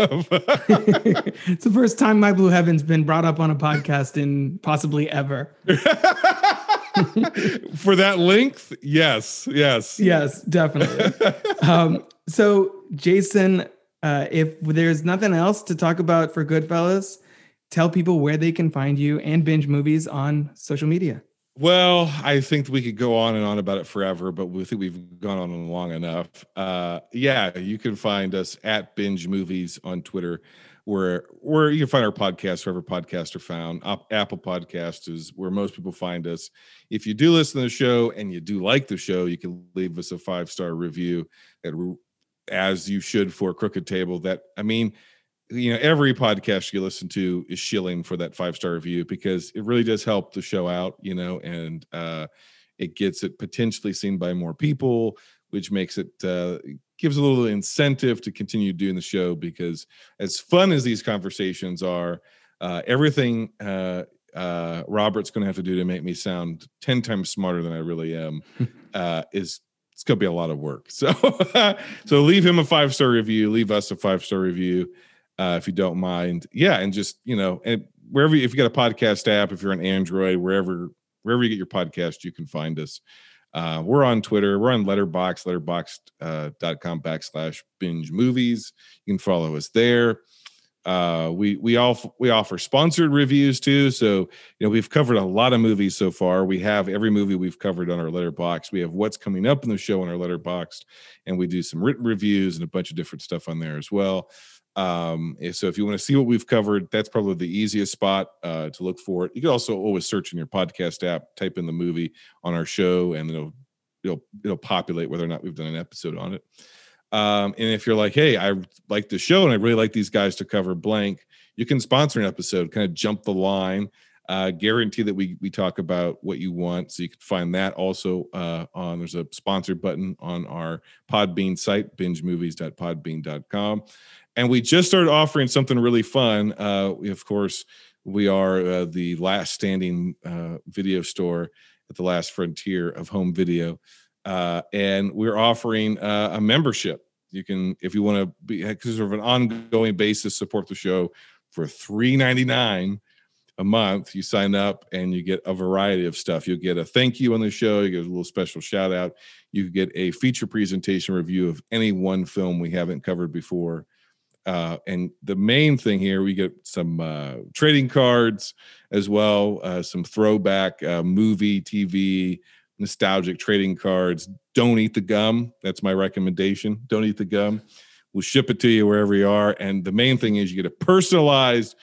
It's the first time My Blue Heaven's been brought up on a podcast in possibly ever. For that length. Yes. Yes. Yes, definitely. um, so Jason, uh, if there's nothing else to talk about for Goodfellas, tell people where they can find you and Binge Movies on social media. Well, I think we could go on and on about it forever, but we think we've gone on long enough. Uh, yeah, you can find us at Binge Movies on Twitter, where where you can find our podcast, wherever podcasts are found. Apple Podcast is where most people find us. If you do listen to the show and you do like the show, you can leave us a five-star review, at, as you should for Crooked Table. That, I mean, you know, every podcast you listen to is shilling for that five-star review, because it really does help the show out, you know, and uh, it gets it potentially seen by more people, which makes it, uh, gives a little incentive to continue doing the show, because as fun as these conversations are, uh, everything uh, uh, Robert's going to have to do to make me sound ten times smarter than I really am uh, is it's going to be a lot of work. So, so leave him a five-star review, leave us a five-star review. Uh, if you don't mind. Yeah. And just, you know, and wherever, if you got a podcast app, if you're on Android, wherever, wherever you get your podcast, you can find us. Uh, we're on Twitter. We're on Letterboxd, letterboxd dot com uh, backslash binge movies. You can follow us there. Uh, we, we all, we offer sponsored reviews too. So, you know, we've covered a lot of movies so far. We have every movie we've covered on our Letterboxd. We have what's coming up in the show on our Letterboxd, and we do some written reviews and a bunch of different stuff on there as well. Um, so if you want to see what we've covered, that's probably the easiest spot uh, to look for it. You can also always search in your podcast app, type in the movie on our show, and it'll it'll it'll populate whether or not we've done an episode on it. Um, and if you're like, hey, I like the show and I really like these guys to cover blank, you can sponsor an episode, kind of jump the line, uh, guarantee that we we talk about what you want. So you can find that also uh, on, there's a sponsor button on our Podbean site, binge movies dot podbean dot com. And we just started offering something really fun. Uh, we, of course, we are uh, the last standing uh, video store at the last frontier of home video. Uh, and we're offering uh, a membership. You can, if you want to be, because sort of an ongoing basis, support the show for three ninety-nine a month. You sign up and you get a variety of stuff. You'll get a thank you on the show. You get a little special shout out. You get a feature presentation review of any one film we haven't covered before. Uh, and the main thing here, we get some uh, trading cards as well, uh, some throwback uh, movie, T V, nostalgic trading cards. Don't eat the gum. That's my recommendation. Don't eat the gum. We'll ship it to you wherever you are. And the main thing is you get a personalized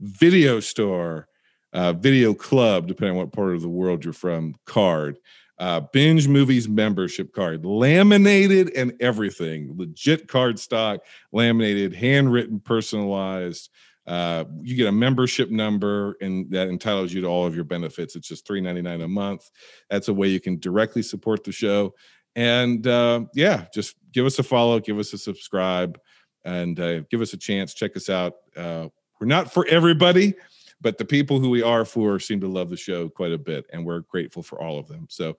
video store, uh, video club, depending on what part of the world you're from, card. Uh, Binge Movies membership card, laminated and everything, legit card stock, laminated, handwritten, personalized. Uh, you get a membership number, and that entitles you to all of your benefits. It's just three ninety-nine a month. That's a way you can directly support the show. And uh, yeah, just give us a follow, give us a subscribe, and uh, give us a chance. Check us out. Uh, we're not for everybody, but the people who we are for seem to love the show quite a bit, and we're grateful for all of them. So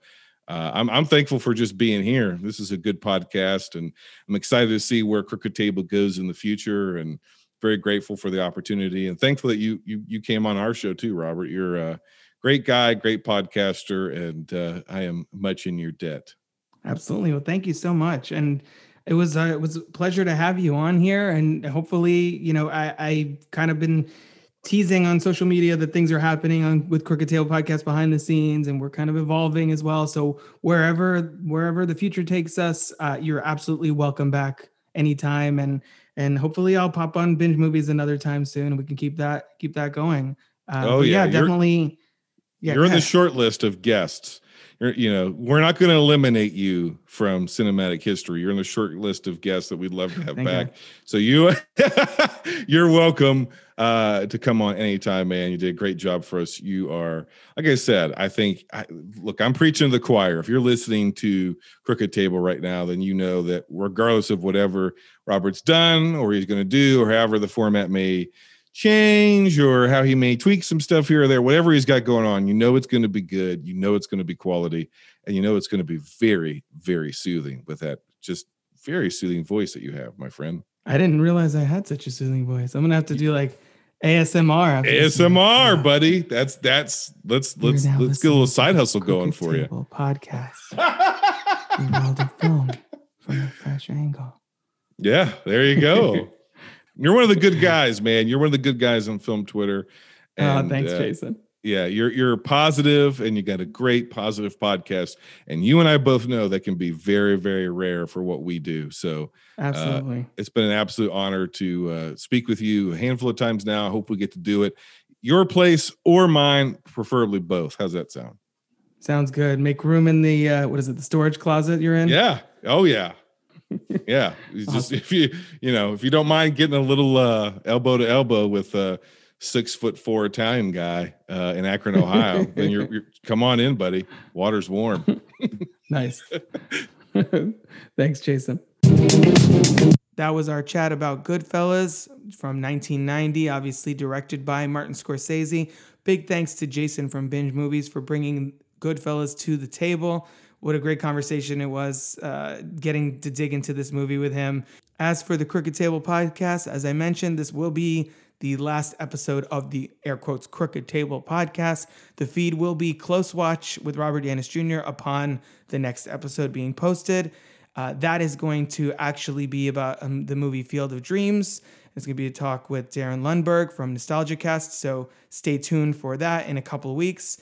uh, I'm, I'm thankful for just being here. This is a good podcast, and I'm excited to see where Crooked Table goes in the future, and very grateful for the opportunity. And thankful that you you, you came on our show too, Robert. You're a great guy, great podcaster, and uh, I am much in your debt. Absolutely. Well, thank you so much. And it was, uh, it was a pleasure to have you on here. And hopefully, you know, I, I kind of been teasing on social media that things are happening on with Crooked Table Podcast behind the scenes, and we're kind of evolving as well. So wherever wherever the future takes us, uh, you're absolutely welcome back anytime, and and hopefully I'll pop on Binge Movies another time soon, and we can keep that keep that going. Um, oh yeah, yeah definitely. Yeah, you're on the short list of guests. You're, you know, we're not going to eliminate you from cinematic history. You're in the short list of guests that we'd love to have back. You. So you, you're welcome uh, to come on anytime, man. You did a great job for us. You are, like I said, I think, I, look, I'm preaching to the choir. If you're listening to Crooked Table right now, then you know that regardless of whatever Robert's done or he's going to do, or however the format may change or how he may tweak some stuff here or there, whatever he's got going on, you know it's going to be good, you know it's going to be quality, and you know it's going to be very, very soothing with that just very soothing voice that you have, my friend. I didn't realize I had such a soothing voice. I'm going to have to do like A S M R. A S M R, yeah. buddy. That's, that's, let's, You're let's, let's get a little side hustle going for you. Podcast. The film from a fresh angle. Yeah, there you go. You're one of the good guys, man. You're one of the good guys on film Twitter. And, oh, thanks, uh, Jason. Yeah, you're you're positive, and you got a great positive podcast. And you and I both know that can be very, very rare for what we do. So, absolutely, uh, it's been an absolute honor to uh, speak with you a handful of times now. I hope we get to do it your place or mine, preferably both. How's that sound? Sounds good. Make room in the uh, what is it? The storage closet you're in? Yeah. Oh yeah. Yeah. Awesome. Just if you you know if you don't mind getting a little uh, elbow to elbow with. Uh, Six foot four Italian guy uh, in Akron, Ohio. Then you're, you're come on in, buddy. Water's warm. Nice. Thanks, Jason. That was our chat about Goodfellas from nineteen ninety, obviously directed by Martin Scorsese. Big thanks to Jason from Binge Movies for bringing Goodfellas to the table. What a great conversation it was uh, getting to dig into this movie with him. As for the Crooked Table podcast, as I mentioned, this will be the last episode of the air quotes Crooked Table podcast. The feed will be Close Watch with Robert Yaniz Junior upon the next episode being posted. Uh, that is going to actually be about um, the movie Field of Dreams. It's going to be a talk with Darren Lundberg from NostalgiaCast, so stay tuned for that in a couple of weeks.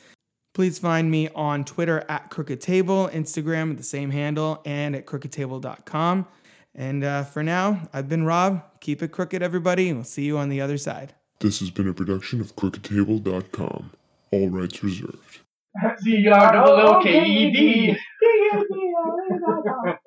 Please find me on Twitter at Crooked Table, Instagram at the same handle, and at crooked table dot com. And uh, for now, I've been Rob. Keep it crooked, everybody, and we'll see you on the other side. This has been a production of crooked table dot com. All rights reserved. C R double O K E D